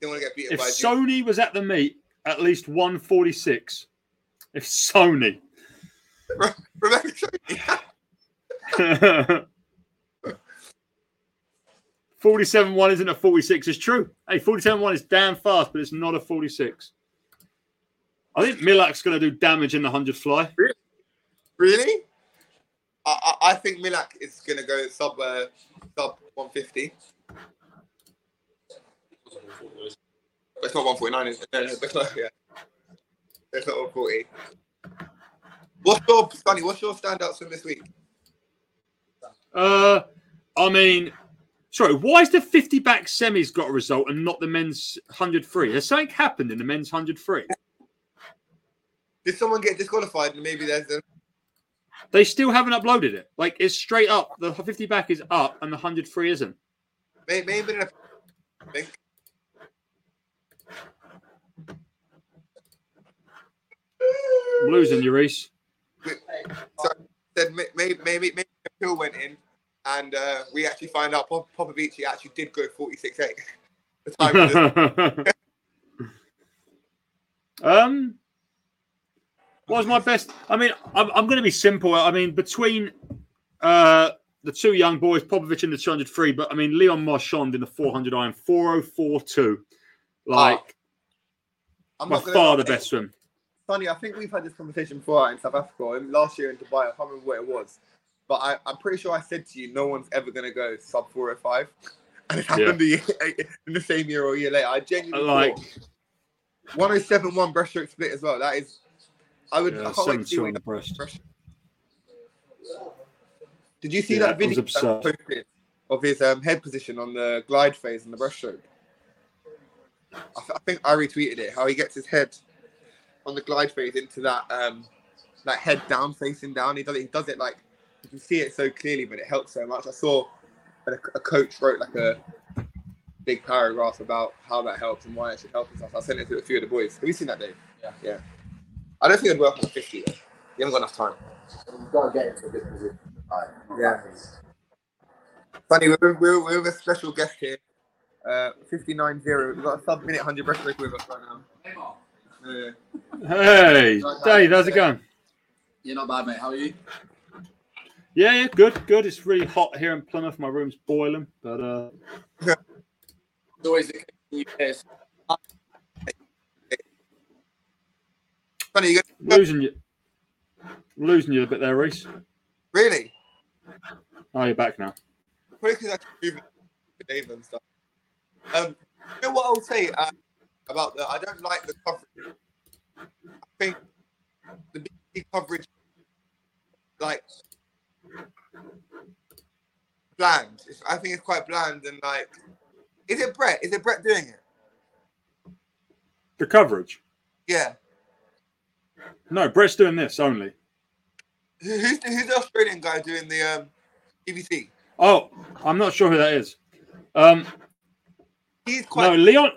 didn't want to get beaten. If by Sony Jimmy. Was at the meet, at least one forty-six. If Sony. forty-seven one isn't a forty-six. It's true. Hey, forty-seven one is damn fast, but it's not a forty-six. I think Milak's going to do damage in the one hundred fly. Really? really? I, I think Milak is going to go sub uh, sub one fifty. But it's not one forty-nine, is it? No, no, it's not, yeah. It's not one forty. What's your, Sonny, what's your standout swim this week? Uh, I mean, sorry, why is the fifty back semis got a result and not the men's one hundred free? Has something happened in the men's one hundred free? Did someone get disqualified and maybe there's a... They still haven't uploaded it. Like, it's straight up. The fifty back is up and the one hundred free isn't. Maybe, maybe in a... I think. I'm losing you, Reese. So then maybe maybe maybe Phil went in, and uh, we actually find out Pop- Popovici actually did go forty-six eight. The time um, what was my best? I mean, I'm I'm going to be simple. I mean, between uh the two young boys, Popovici in the two hundred free, but I mean Leon Marchand in the four hundred iron, four oh four two, like oh, by far the best swim. Sonny, I think we've had this conversation before in South Africa, last year in Dubai. I can't remember what it was, but I, I'm pretty sure I said to you, no one's ever going to go sub four oh five, and it happened yeah. the year, in the same year or a year later. I genuinely I like one oh seven one breaststroke split as well. That is, I would. Yeah, I can't wait to see what breast. breast. Did you see yeah, that video that posted of his um, head position on the glide phase in the breaststroke? I, th- I think I retweeted it. How he gets his head on the glide phase into that um that head down, facing down. He does it, he does it like you can see it so clearly, but it helps so much. I saw a, a coach wrote like a big paragraph about how that helps and why it should help and stuff. I sent it to a few of the boys. Have you seen that, Dave? Yeah. Yeah. I don't think it'd work on a fifty though. You haven't got enough time. You've got to get into a good position. Right. Yeah. Funny, we're, we're, we're with a special guest here. Uh, fifty-nine zero. We've got a sub minute one hundred breaststroke with us right now. Yeah. Hey, Dave, how's it going? You're not bad, mate. How are you? Yeah, yeah, good, good. It's really hot here in Plymouth. My room's boiling, but uh, it's always the case. Funny, you got- losing you, losing you a bit there, Reese. Really? Oh, you're back now. Quickly, I can move Dave and stuff. Um, you know what I'll say. Uh, About the, I don't like the coverage. I think the B B C coverage, like, bland. It's, I think it's quite bland and like, is it Brett? Is it Brett doing it? The coverage. Yeah. No, Brett's doing this only. Who's the, who's the Australian guy doing the um, B B C? Oh, I'm not sure who that is. Um, He's quite... No, Leon.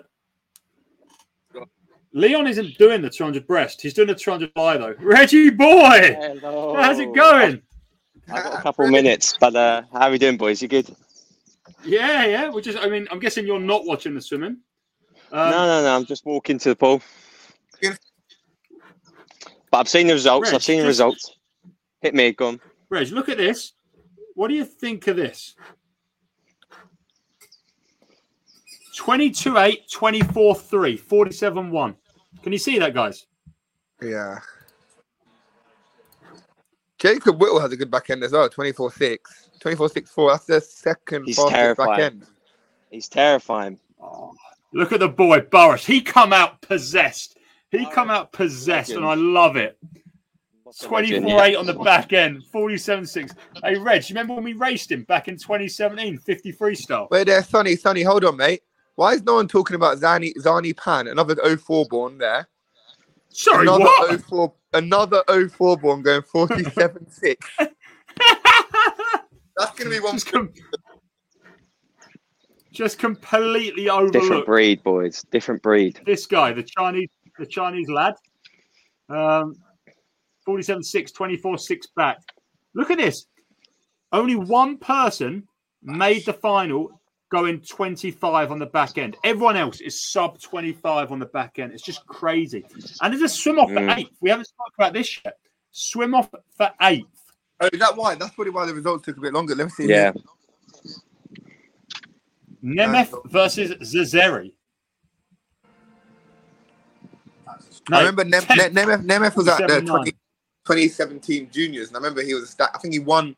Leon isn't doing the two hundred breast. He's doing the two hundred fly, though. Reggie boy, hello. How's it going? I've got a couple minutes, but uh, how are we doing, boys? You good? Yeah, yeah. We're just. I mean, I'm guessing you're not watching the swimming. Um, no, no, no. I'm just walking to the pool. But I've seen the results. Reg, I've seen the results. Hit me, go on. Reg, look at this. What do you think of this? twenty-two eight, twenty-four three, forty-seven one. Can you see that, guys? Yeah. Jacob Whittle has a good back end as well. twenty-four six. twenty-four six four. That's the second He's fastest terrifying. back end. He's terrifying. Oh, look at the boy, Burris. He come out possessed. He come out possessed, and I love it. twenty-four eight on the back end, forty-seven six. Hey, Reg, you remember when we raced him back in twenty seventeen, fifty freestyle? Wait there, Sonny, Sonny, hold on, mate. Why is no one talking about Zani, Zani Pan, another oh four born there? Sorry, another what? oh four, another oh four born going forty-seven six. That's going to be one. Just, com- just completely overlooked. Different breed, boys. Different breed. This guy, the Chinese, the Chinese lad. Um... forty-seven six, twenty-four six back. Look at this. Only one person made the final going twenty-five on the back end. Everyone else is sub twenty-five on the back end. It's just crazy. And there's a swim off mm. for eighth. We haven't talked about this yet. Swim off for eighth. Oh, is that why? That's probably why the results took a bit longer. Let me see. Yeah. Németh uh, versus Zazeri. No, I remember Németh Nem- Nem- Nem- Nem- was at the twenty seventeen juniors, and I remember he was a stack. I think he won.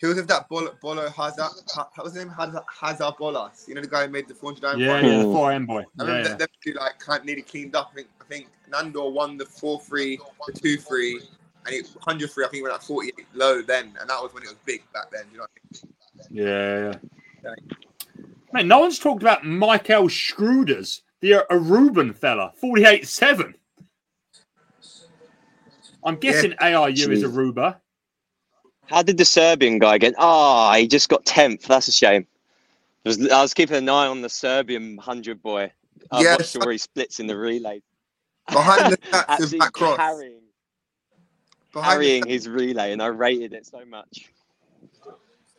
He was with that Bolo, Bolo Hazard. How was his name? Hazard, Hazard Bolas. You know the guy who made the four hundred iron. Yeah, yeah, the four iron boy. I remember yeah, that yeah. They like kind of nearly cleaned up. I think I think Nandor won the four three, the two three, and it hundred three. I think he went at forty eight low then, and that was when it was big back then. You know what I mean? Yeah. yeah. Man, no one's talked about Michael Schruders. The Aruban fella, forty-eight seven. I'm guessing yeah. A R U Jeez. is Aruba. How did the Serbian guy get? Ah, oh, he just got tenth. That's a shame. I was, I was keeping an eye on the Serbian one hundred boy. I'm yeah, not sure where he splits in the relay. Behind the stats is Matt Cross. Carrying, carrying his relay, and I rated it so much.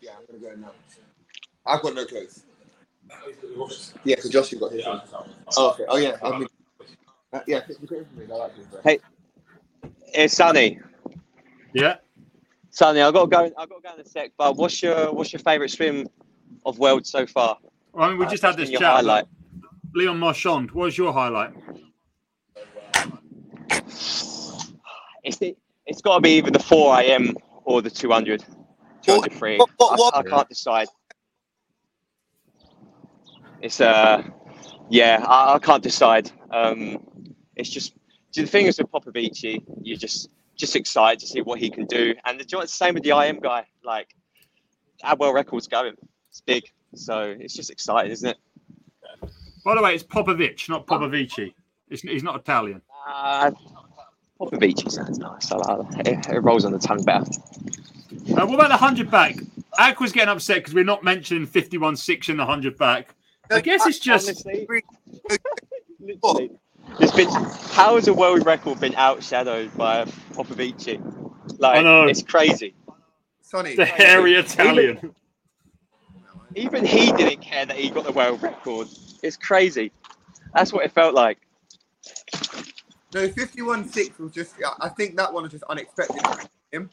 Yeah, I'm going to go now. I've got no clues. Yeah, because Josh, you got his. Yeah. Oh, okay. Oh, yeah. I mean, uh, yeah. Hey, it's Sonny. Yeah. Sonny, I've got to go. I've got to go in a sec. But what's your what's your favourite swim of world so far? Well, I mean, we uh, just had this chat. Highlight. Leon Marchand. What was your highlight? It's the, it's got to be either the four A M or the two hundred, two hundred free. What, what, what? I, I can't decide. It's uh, yeah, I, I can't decide. Um, it's just the thing is with Popovici, you're just just excited to see what he can do, and the joint same with the I M guy. Like our world record's going, it's big, so it's just exciting, isn't it? By the way, it's Popovici, not Popovici. It's, he's not Italian. Uh, Popovici sounds nice. I like that. It, it rolls on the tongue better. Uh, what about the hundred back? Ak was getting upset because we're not mentioning fifty-one six in the hundred back. I guess it's just. Honestly, literally, it's been, how has a world record been outshadowed by Popovici? Like, I know. It's crazy. Sonny, the hairy Italian. Even, even he didn't care that he got the world record. It's crazy. That's what it felt like. No, fifty-one six was just. I think that one was just unexpected for him.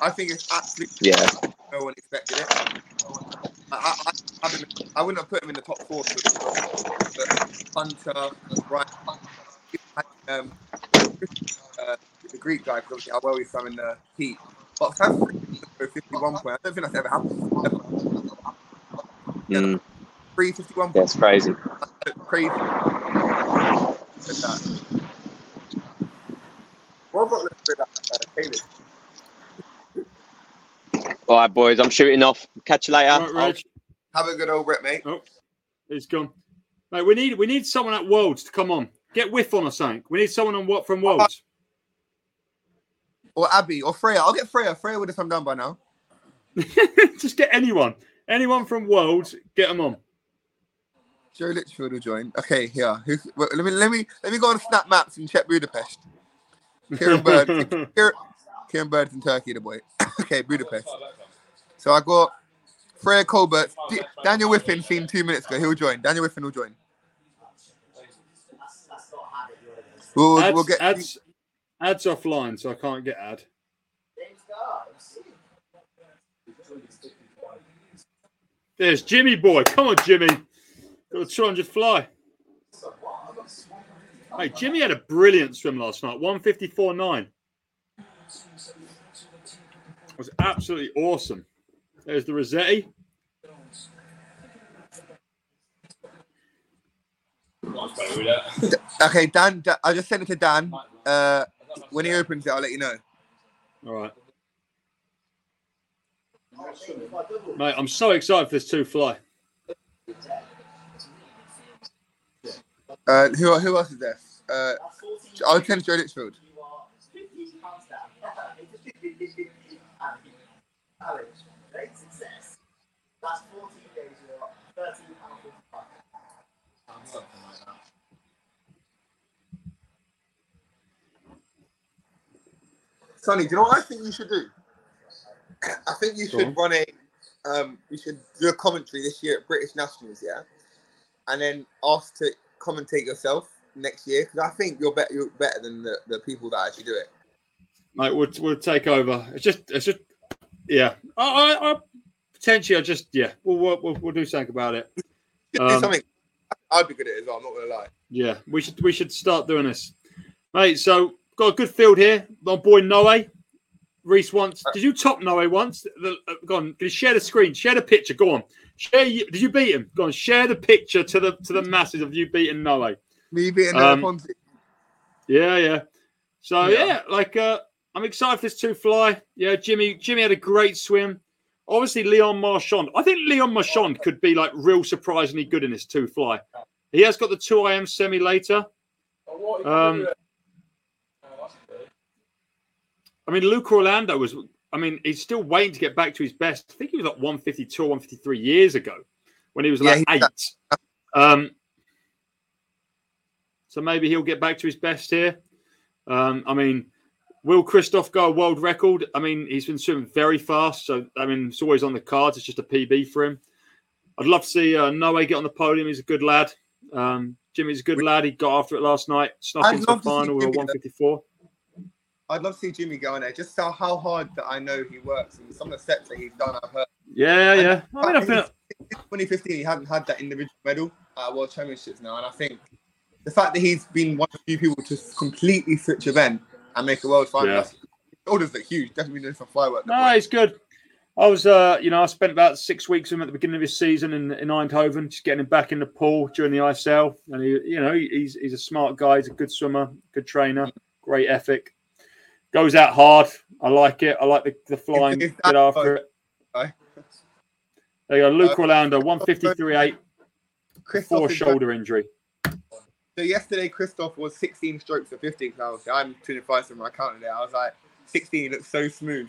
I think it's absolutely. Yeah. No one expected it. No one expected it. I, I, I, wouldn't, I wouldn't have put him in the top four. But Hunter, Brian, um, uh, the Greek guy, because obviously I well he's in the heat. But fifty-one point. I don't think that's ever happened. Yeah, mm. Three fifty-one. That's crazy. That's crazy. What about that? All right, boys, I'm shooting off. Catch you later. Right, Reg. Have a good old rep, mate. Oh, it's gone. Mate, we need we need someone at Worlds to come on. Get Wiff on or something. We need someone on what from Worlds. Or Abby or Freya. I'll get Freya. Freya would have come down by now. Just get anyone. Anyone from Worlds, get them on. Joe Litchfield will join. Okay, here. Who's, well, let me let me let me go on Snap Maps and check Budapest. Kieran Bird, Kieran, Kieran Bird's in Turkey, the boy. Okay, Budapest. So I got Freya Colbert. D- Daniel Wiffen seen two minutes ago. He'll join. Daniel Wiffen will join. We'll, ads, we'll get ads, ads offline, so I can't get ad. There's Jimmy boy. Come on, Jimmy. Got to try and just fly. Hey, Jimmy had a brilliant swim last night. one fifty-four point nine. It was absolutely awesome. There's the Rossetti. Okay, Dan, Dan, I just sent it to Dan. Uh, when he opens it, I'll let you know. All right. Mate, I'm so excited for this two fly. Uh, who who else is there? Uh, I'll send Joe Litchfield. Sonny, do you know what I think you should do? I think you should run a, um, you should do a commentary this year at British Nationals, yeah, and then ask to commentate yourself next year, because I think you're better, you're better than the, the people that actually do it. Mate, we'll we'll take over. It's just, it's just, yeah. I, I, I potentially, I just, yeah, we'll we'll we'll do something about it. Um, do something. I'd be good at it as well. I'm not gonna lie. Yeah, we should we should start doing this, mate. So got a good field here. My boy Noè. Reese once. Did you top Noè once? The, uh, go on. Can you share the screen? Share the picture. Go on. Share. You, did you beat him? Go on. Share the picture to the to the masses of you beating Noè. Me beating um, Noè. Yeah, yeah. So yeah, yeah like uh, I'm excited for this two fly. Yeah, Jimmy. Jimmy had a great swim. Obviously, Leon Marchand. I think Leon Marchand could be like real surprisingly good in this two fly. He has got the two I M semi later. Um, I mean, Luke Orlando was, I mean, he's still waiting to get back to his best. I think he was like one fifty-two, one fifty-three years ago when he was like yeah, eight. Um, so maybe he'll get back to his best here. Um, I mean, will Kristóf go a world record? I mean, he's been swimming very fast. So, I mean, it's always on the cards. It's just a P B for him. I'd love to see uh, Noè get on the podium. He's a good lad. Um, Jimmy's a good lad. He got after it last night. Snuck into the final with a one fifty-four. I'd love to see Jimmy go in there. Just how, how hard that I know he works and some of the steps that he's done, I've heard. Yeah, and yeah. I mean, I feel twenty fifteen, he hadn't had that individual medal at World Championships now. And I think the fact that he's been one of the few people to completely switch event and make a world final, yeah. Orders look huge. Definitely doing some firework. No, point. He's good. I was, uh, you know, I spent about six weeks with him at the beginning of his season in, in Eindhoven, just getting him back in the pool during the I S L. And, he, you know, he's, he's a smart guy. He's a good swimmer, good trainer, great ethic. Goes out hard. I like it. I like the, the flying. Get after it. Okay. There you go. Luke uh, Orlando, one fifty-three point eight. Four shoulder injury. So yesterday, Kristóf was sixteen strokes at fifteen. So I'm twenty-five from my counter there. I was like, sixteen, he looks so smooth.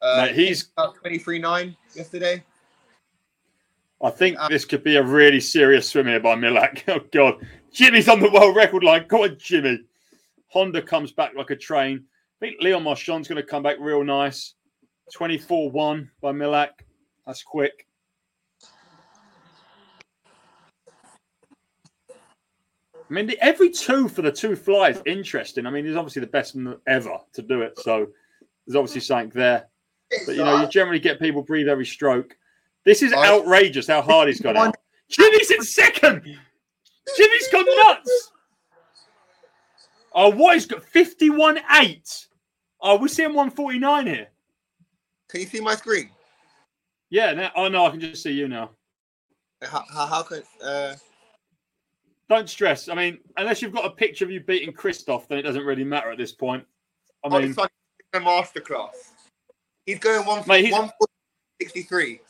Uh, Mate, he's about twenty-three point nine yesterday. I think um, this could be a really serious swim here by Milak. Oh, God. Jimmy's on the world record line. Go on, Jimmy. Honda comes back like a train. I think Leon Marchand's going to come back real nice. twenty-four one by Milak. That's quick. I mean, the, every two for the two flies, interesting. I mean, he's obviously the best ever to do it. So there's obviously something there. But, you know, you generally get people breathe every stroke. This is outrageous how hard he's got out. Jimmy's in second. Jimmy's gone nuts. Oh, what? He's got fifty-one point eight. Oh, we're seeing one forty-nine here. Can you see my screen? Yeah. Now, oh, no, I can just see you now. How, how, how could... Uh... Don't stress. I mean, unless you've got a picture of you beating Kristóf, then it doesn't really matter at this point. I oh, mean... It's like a masterclass. He's going one sixty-three.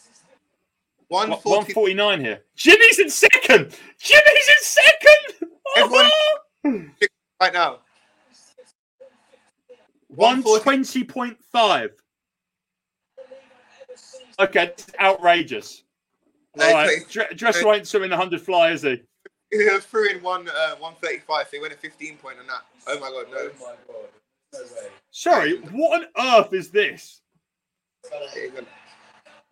one forty-nine here. Jimmy's in second. Jimmy's in second. Oh, everyone... Right now. one twenty point five. Okay, it's outrageous. No, all right. Dre- Dressel ain't swimming the hundred fly, is he? He was through in one uh, one thirty five. So he went a fifteen point on that. Oh my god, no! Oh my god, no way. Sorry, what on earth is this?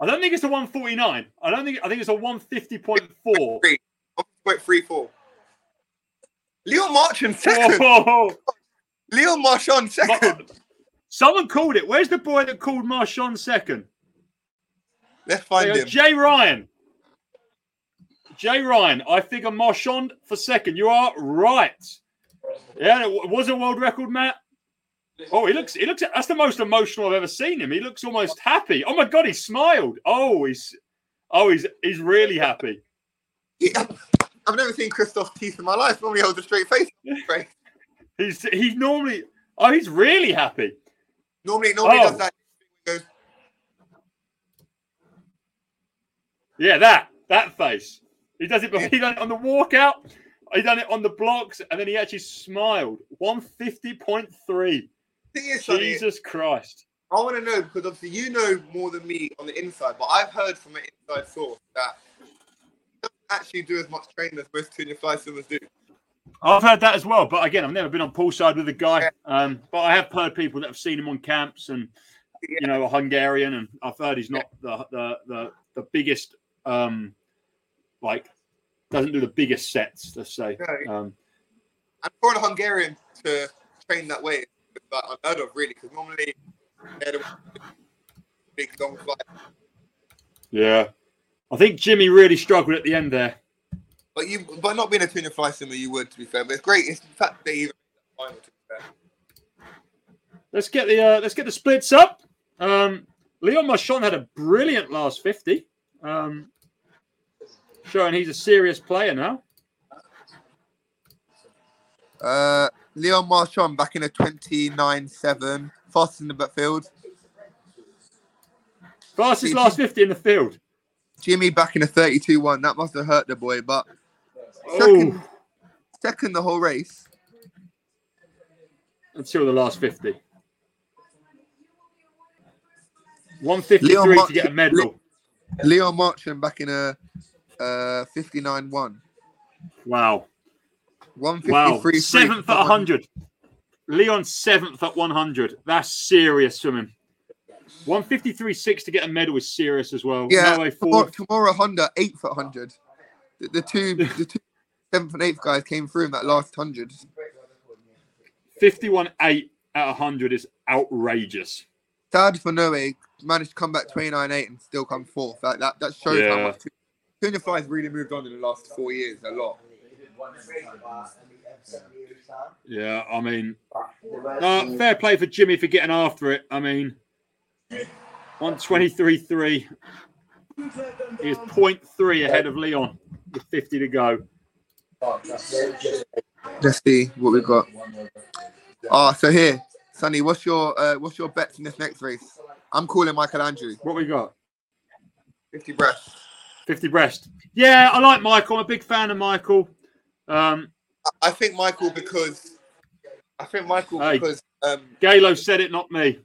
I don't think it's a one forty nine. I don't think. I think it's a one fifty point four. One point three four. Leon Marchand second. Oh. Leon Marchand second. Ma- Someone called it. Where's the boy that called Marchand second? Let's find him. Jay Ryan. Jay Ryan, I figure Marchand for second. You are right. Yeah, it was a world record, Matt. Oh, he looks, he looks, that's the most emotional I've ever seen him. He looks almost happy. Oh my God, he smiled. Oh, he's, oh, he's, he's really happy. Yeah, I've never seen Kristóf's teeth in my life. Normally, holds a straight face. Right? he's, he normally, oh, he's really happy. Normally, normally oh. does that. Yeah, that, that face. He does it before. He done it on the walkout. He done it on the blocks, and then he actually smiled. One fifty point three. Jesus Christ! I want to know because obviously you know more than me on the inside, but I've heard from an inside source that he doesn't actually do as much training as most junior fly swimmers do. I've heard that as well, but again, I've never been on poolside with a guy. Yeah. Um, but I have heard people that have seen him on camps, and yeah. you know, a Hungarian, and I've heard he's not yeah. the, the the the biggest. Um, Like, doesn't do the biggest sets, let's say. No. Um, and for a Hungarian to train that way, like, unheard of, really, because normally they're the big long flight. Yeah. I think Jimmy really struggled at the end there. But you, by not being a tuna fly swimmer, you would, to be fair. But it's great. It's the fact that they even made the final, to be fair. Let's get the, uh, let's get the splits up. Um, Leon Marchand had a brilliant last fifty. Um, Showing he's a serious player now. Uh, Leon Marchand back in a twenty-nine seven. Fastest in the field. Fastest last fifty in the field. Jimmy back in a thirty-two one. That must have hurt the boy, but second, second the whole race. Until the last fifty. one fifty-three March- to get a medal. Leon Marchand back in a Uh, fifty-nine one. Wow. one fifty-three. Wow. Seventh at one hundred. Leon seventh at one hundred. That's serious swimming. one fifty-three six to get a medal is serious as well. Yeah. Noè Kimura Honda eighth at one hundred. The, the two, the two seventh and eighth guys came through in that last one hundred. fifty-one eight at one hundred is outrageous. Sad for Noè. Managed to come back twenty-nine eight and still come fourth. That that, that shows yeah. how much. Two- Junior Fly's really moved on in the last four years a lot. Yeah, I mean, uh, fair play for Jimmy for getting after it. I mean, one twenty-three three. He is point three ahead of Leon with fifty to go. Let's see what we've got. Ah, oh, so here, Sonny, what's your uh, what's your bets in this next race? I'm calling Michael Andrew. What we got? fifty breaths. fifty breast. Yeah, I like Michael. I'm a big fan of Michael. Um, I think Michael because... I think Michael hey, because... Um, Galo said it, not me.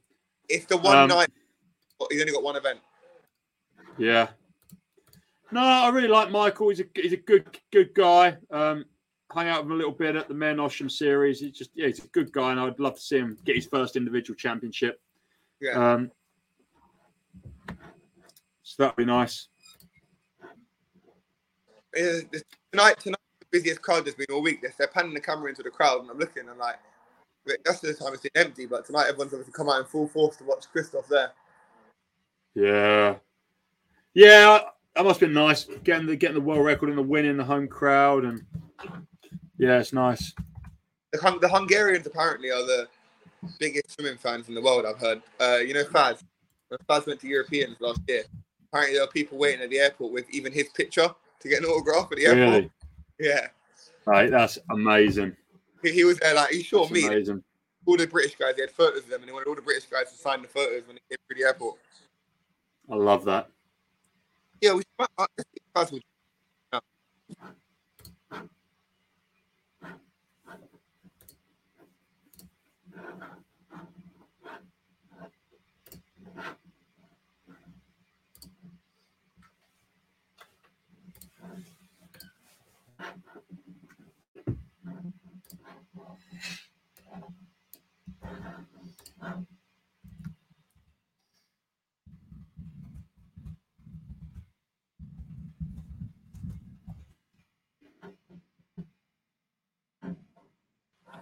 It's the one um, night. He's only got one event. Yeah. No, I really like Michael. He's a he's a good good guy. Um, hung out with him a little bit at the Men Osham series. He's just yeah, he's a good guy, and I'd love to see him get his first individual championship. Yeah. Um, so that'd be nice. Is tonight, tonight, the busiest crowd has been all week. They're panning the camera into the crowd, and I'm looking, and like, that's the time it's empty. But tonight, everyone's obviously come out in full force to watch Kristóf there. Yeah, yeah, that must have been nice getting the getting the world record and the win in the home crowd, and yeah, it's nice. The, the Hungarians apparently are the biggest swimming fans in the world. I've heard. Uh, you know, Faz. When Faz went to Europeans last year, apparently there were people waiting at the airport with even his picture. To get an autograph at the airport. Really? Yeah. Right, that's amazing. He, he was there like, he sure me. Amazing. All the British guys, they had photos of them, and he wanted all the British guys to sign the photos when they came through the airport. I love that. Yeah, we should.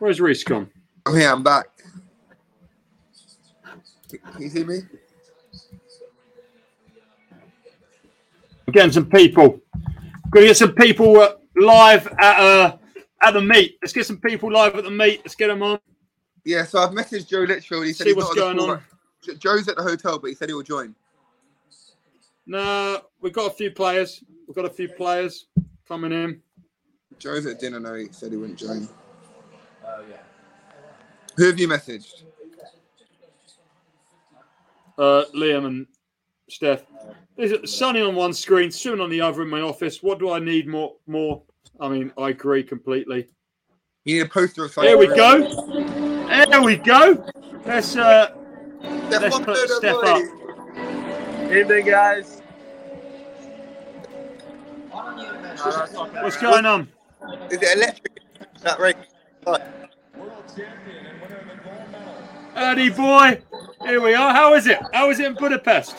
Where's Reese gone? I'm here, I'm back. Can you see me? We're getting some people. We're going to get some people uh, live at uh, at the meet. Let's get some people live at the meet. Let's get them on. Yeah, so I've messaged Joe literally. He said see he's what's not going on. Right. Joe's at the hotel, but he said he'll join. No, we've got a few players. We've got a few players coming in. Joe's at dinner now. He said he wouldn't join. Oh, yeah. Who have you messaged? Uh, Liam and Steph. There's Sonny on one screen, Soon on the other in my office. What do I need more? More? I mean, I agree completely. You need a poster of something. There we go. There we go. Let's, uh, let's put Steph up. Evening, guys. What's going on? Is it electric? That right? Ernie boy, here we are. How is it? How is it in Budapest?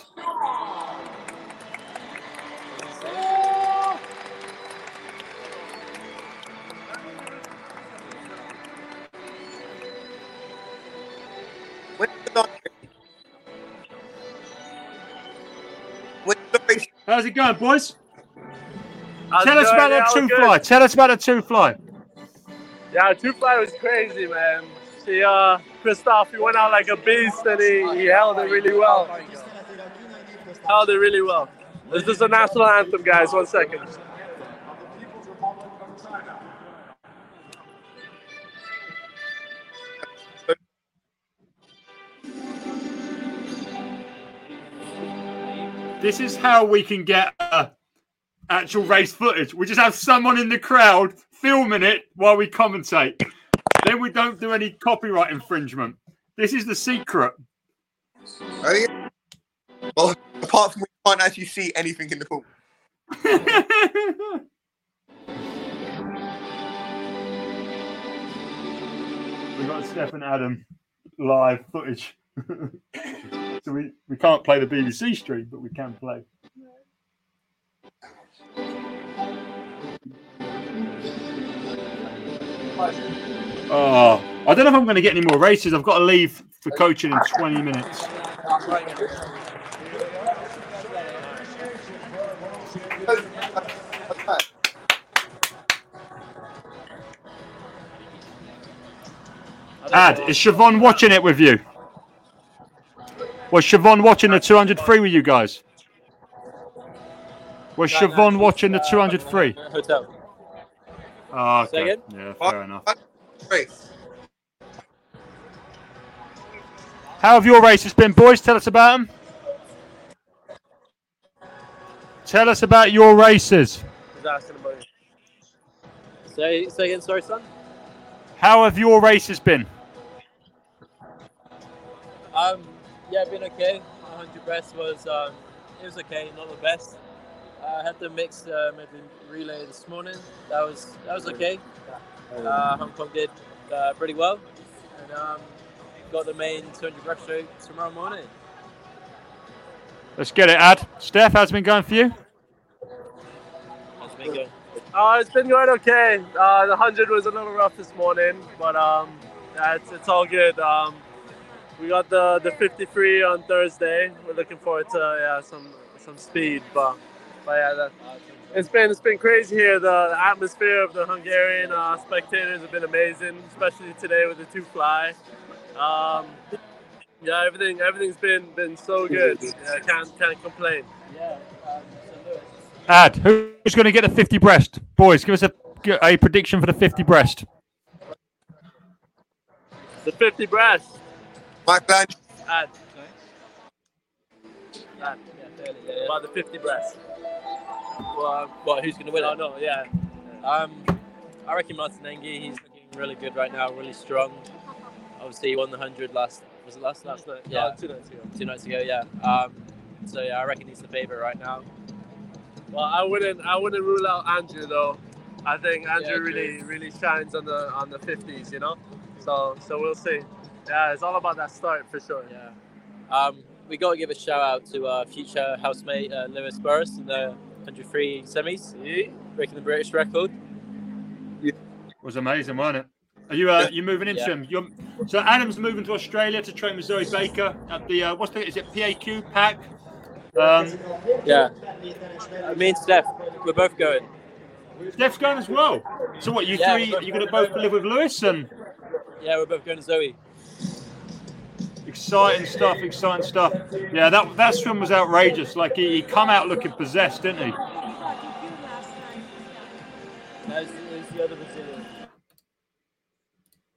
How's it going, boys? How's Tell us going? about yeah, that two good. fly. Tell us about a two fly. Yeah, two fly was crazy, man. He, uh, Kristóf, he went out like a beast, and he, he held it really well. Held it really well. This is the national anthem, guys. One second. This is how we can get uh, actual race footage. We just have someone in the crowd filming it while we commentate. Then we don't do any copyright infringement. This is the secret. Oh, yeah. Well, apart from we can't actually see anything in the pool. We've got Steph and Adam live footage. So we, we can't play the B B C stream, but we can play. Oh, I don't know if I'm going to get any more races. I've got to leave for coaching in twenty minutes. Ad, is Siobhan watching it with you? Was Siobhan watching the two hundred free with you guys? Was Siobhan watching the two hundred free? Hotel. Oh, okay. Yeah, fair enough. How have your races been, boys? Tell us about them. Tell us about your races. Say, say again, sorry, son. How have your races been? Um, yeah, been okay. one hundred breast was um, it was okay, not the best. I uh, had the mixed um, relay this morning. That was that was okay. Uh, Hong Kong did uh, pretty well, and um, got the main two hundred breaststroke tomorrow morning. Let's get it, Ad. Steph, how's it been going for you? How's it been going? Oh, it's been going okay. Uh, the one hundred was a little rough this morning, but um, yeah, it's, it's all good. Um, we got the the fifty-three on Thursday. We're looking forward to uh, yeah some some speed, but. But yeah, that, it's been it's been crazy here. The, the atmosphere of the Hungarian uh, spectators have been amazing, especially today with the two fly. Um, yeah, everything everything's been been so good. Yeah, can't can't complain. Yeah. Ad, who's going to get the fifty breast, boys? Give us a a prediction for the fifty breast. The fifty breast. Michael Andrew. Ad. Ad. Yeah, yeah. About the fifty breast. Well, well, who's going to win? Oh, no, yeah. Um, I reckon Martin Engi. He's looking really good right now, really strong. Obviously, he won the hundred last. Was it last last night? Yeah, no, two nights ago. Two nights ago, yeah. Um, so yeah, I reckon he's the favourite right now. Well, I wouldn't, I wouldn't rule out Andrew though. I think Andrew yeah, really, really shines on the on the fifties, you know. So, so we'll see. Yeah, it's all about that start for sure. Yeah. Um, we got to give a shout out to our future housemate uh, Lewis Burris in the one hundred free semis, breaking the British record. It was amazing, wasn't it? Are you uh, you moving into yeah. him? You're, so Adam's moving to Australia to train with Zoe Baker at the uh, what's the is it P A Q Pack? Um, yeah. Me and Steph, we're both going. Steph's going as well. So what? You yeah, three? Are you going to both live with Lewis and? Yeah, we're both going to Zoe. Exciting stuff, exciting stuff. Yeah, that that swim was outrageous. Like he, he come out looking possessed, didn't he? There's, there's the other Brazilian.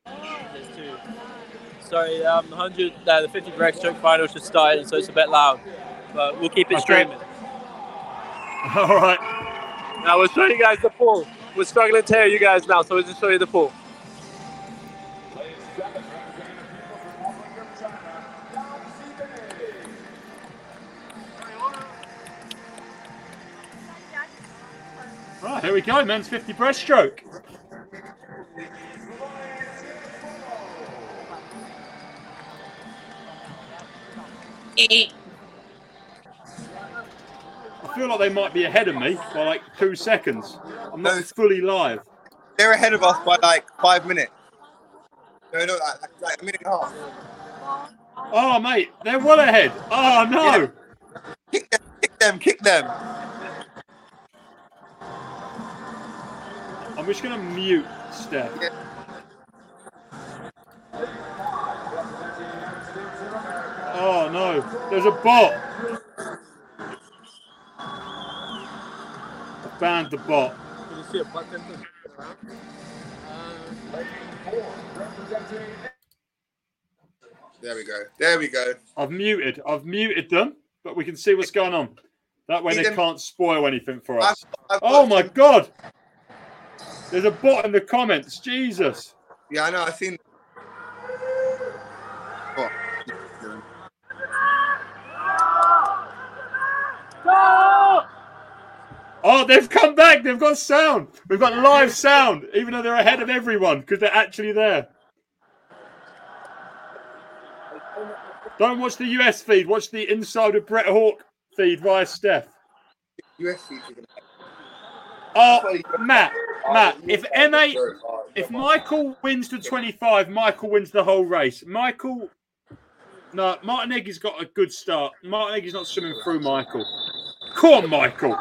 There's two. Sorry, um, hundred uh, the fifty break stroke final just started, so it's a bit loud, but we'll keep it okay. streaming. All right. Now we'll show you guys the pool. We're struggling to hear you guys now, so we'll just show you the pool. Right, here we go, men's fifty breaststroke. I feel like they might be ahead of me by like two seconds. I'm not no, fully live. They're ahead of us by like five minutes. No, no, like, like a minute and a half. Oh, mate, they're well ahead. Oh, no. Yeah. Kick them, kick them, kick them. I'm just going to mute Steph. Yeah. Oh, no. There's a bot. I banned the bot. Can you see a button? There we go. There we go. I've muted. I've muted them, but we can see what's going on. That way they can't spoil anything for us. I've, I've oh, my God. There's a bot in the comments. Jesus. Yeah, I know. I've seen. Oh. oh, they've come back. They've got sound. We've got live sound, even though they're ahead of everyone because they're actually there. Don't watch the U S feed. Watch the Inside of Brett Hawke feed via Steph. U S feed. Oh, Matt. Matt, if M eight, if Michael wins to twenty-five, Michael wins the whole race. Michael, no, Martin Engi's got a good start. Martin Engi's not swimming through Michael. Come on, Michael.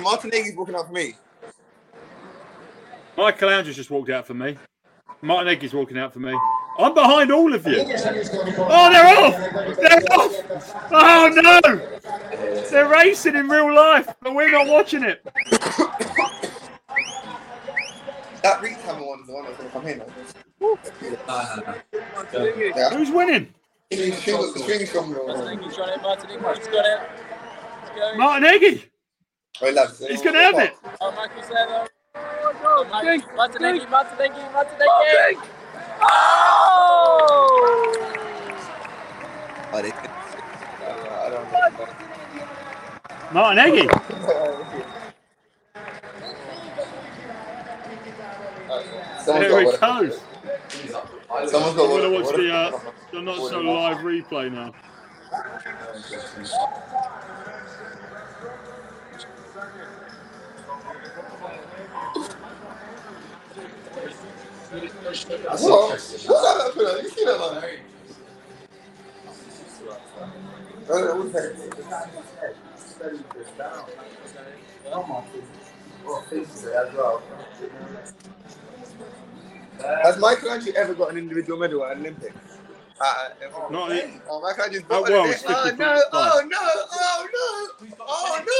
Martin Engi's walking out for me. Michael Andrew's just walked out for me. Martin Engi's walking out for me. I'm behind all of you. Oh, they're off! They're off! Oh, no! They're racing in real life, but we're not watching it. That Reedhammer one is the one that's going to come in. Uh, yeah. Who's winning? Martin Engi. He's going to have it. Oh, Michael's there, though. Martin Engi, Martin Engi, Martin Engi. Oh! Martin Engi. There it goes. I'm going to watch the uh, the not so live replay now. What? What's that? You see that one? Has Michael Andrew ever got an individual medal at Olympics? Uh, Not it. Oh, Michael Andrew's got one. Oh no! Oh no! Oh no! Oh no!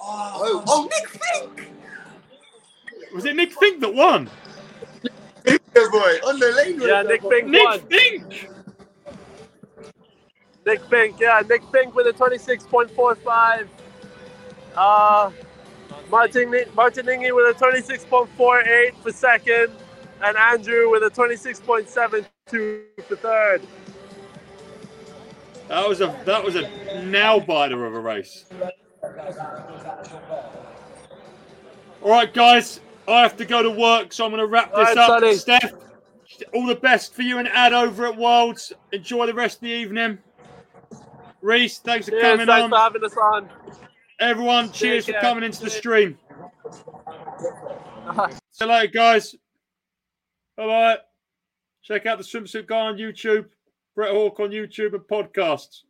Oh, oh Nick Fink! Was it Nick Fink that won? Good boy, on the lane. Yeah, Nick Fink Nick Fink! Nick Fink, yeah, Nick Fink with a twenty-six point four five. Uh, Martin Martin Engi with a twenty-six point four eight for second, and Andrew with a twenty-six point seven two for third. That was a that was a nail biter of a race. All right, guys. I have to go to work, so I'm going to wrap this right up. Sonny. Steph, all the best for you and Ad over at Worlds. Enjoy the rest of the evening. Reese, thanks for cheers, coming thanks on. Thanks for having us on. Everyone, cheers, cheers for coming into cheers. the stream. See you later, guys. Bye-bye. Check out the swimsuit guy on YouTube, Brett Hawke on YouTube and podcasts.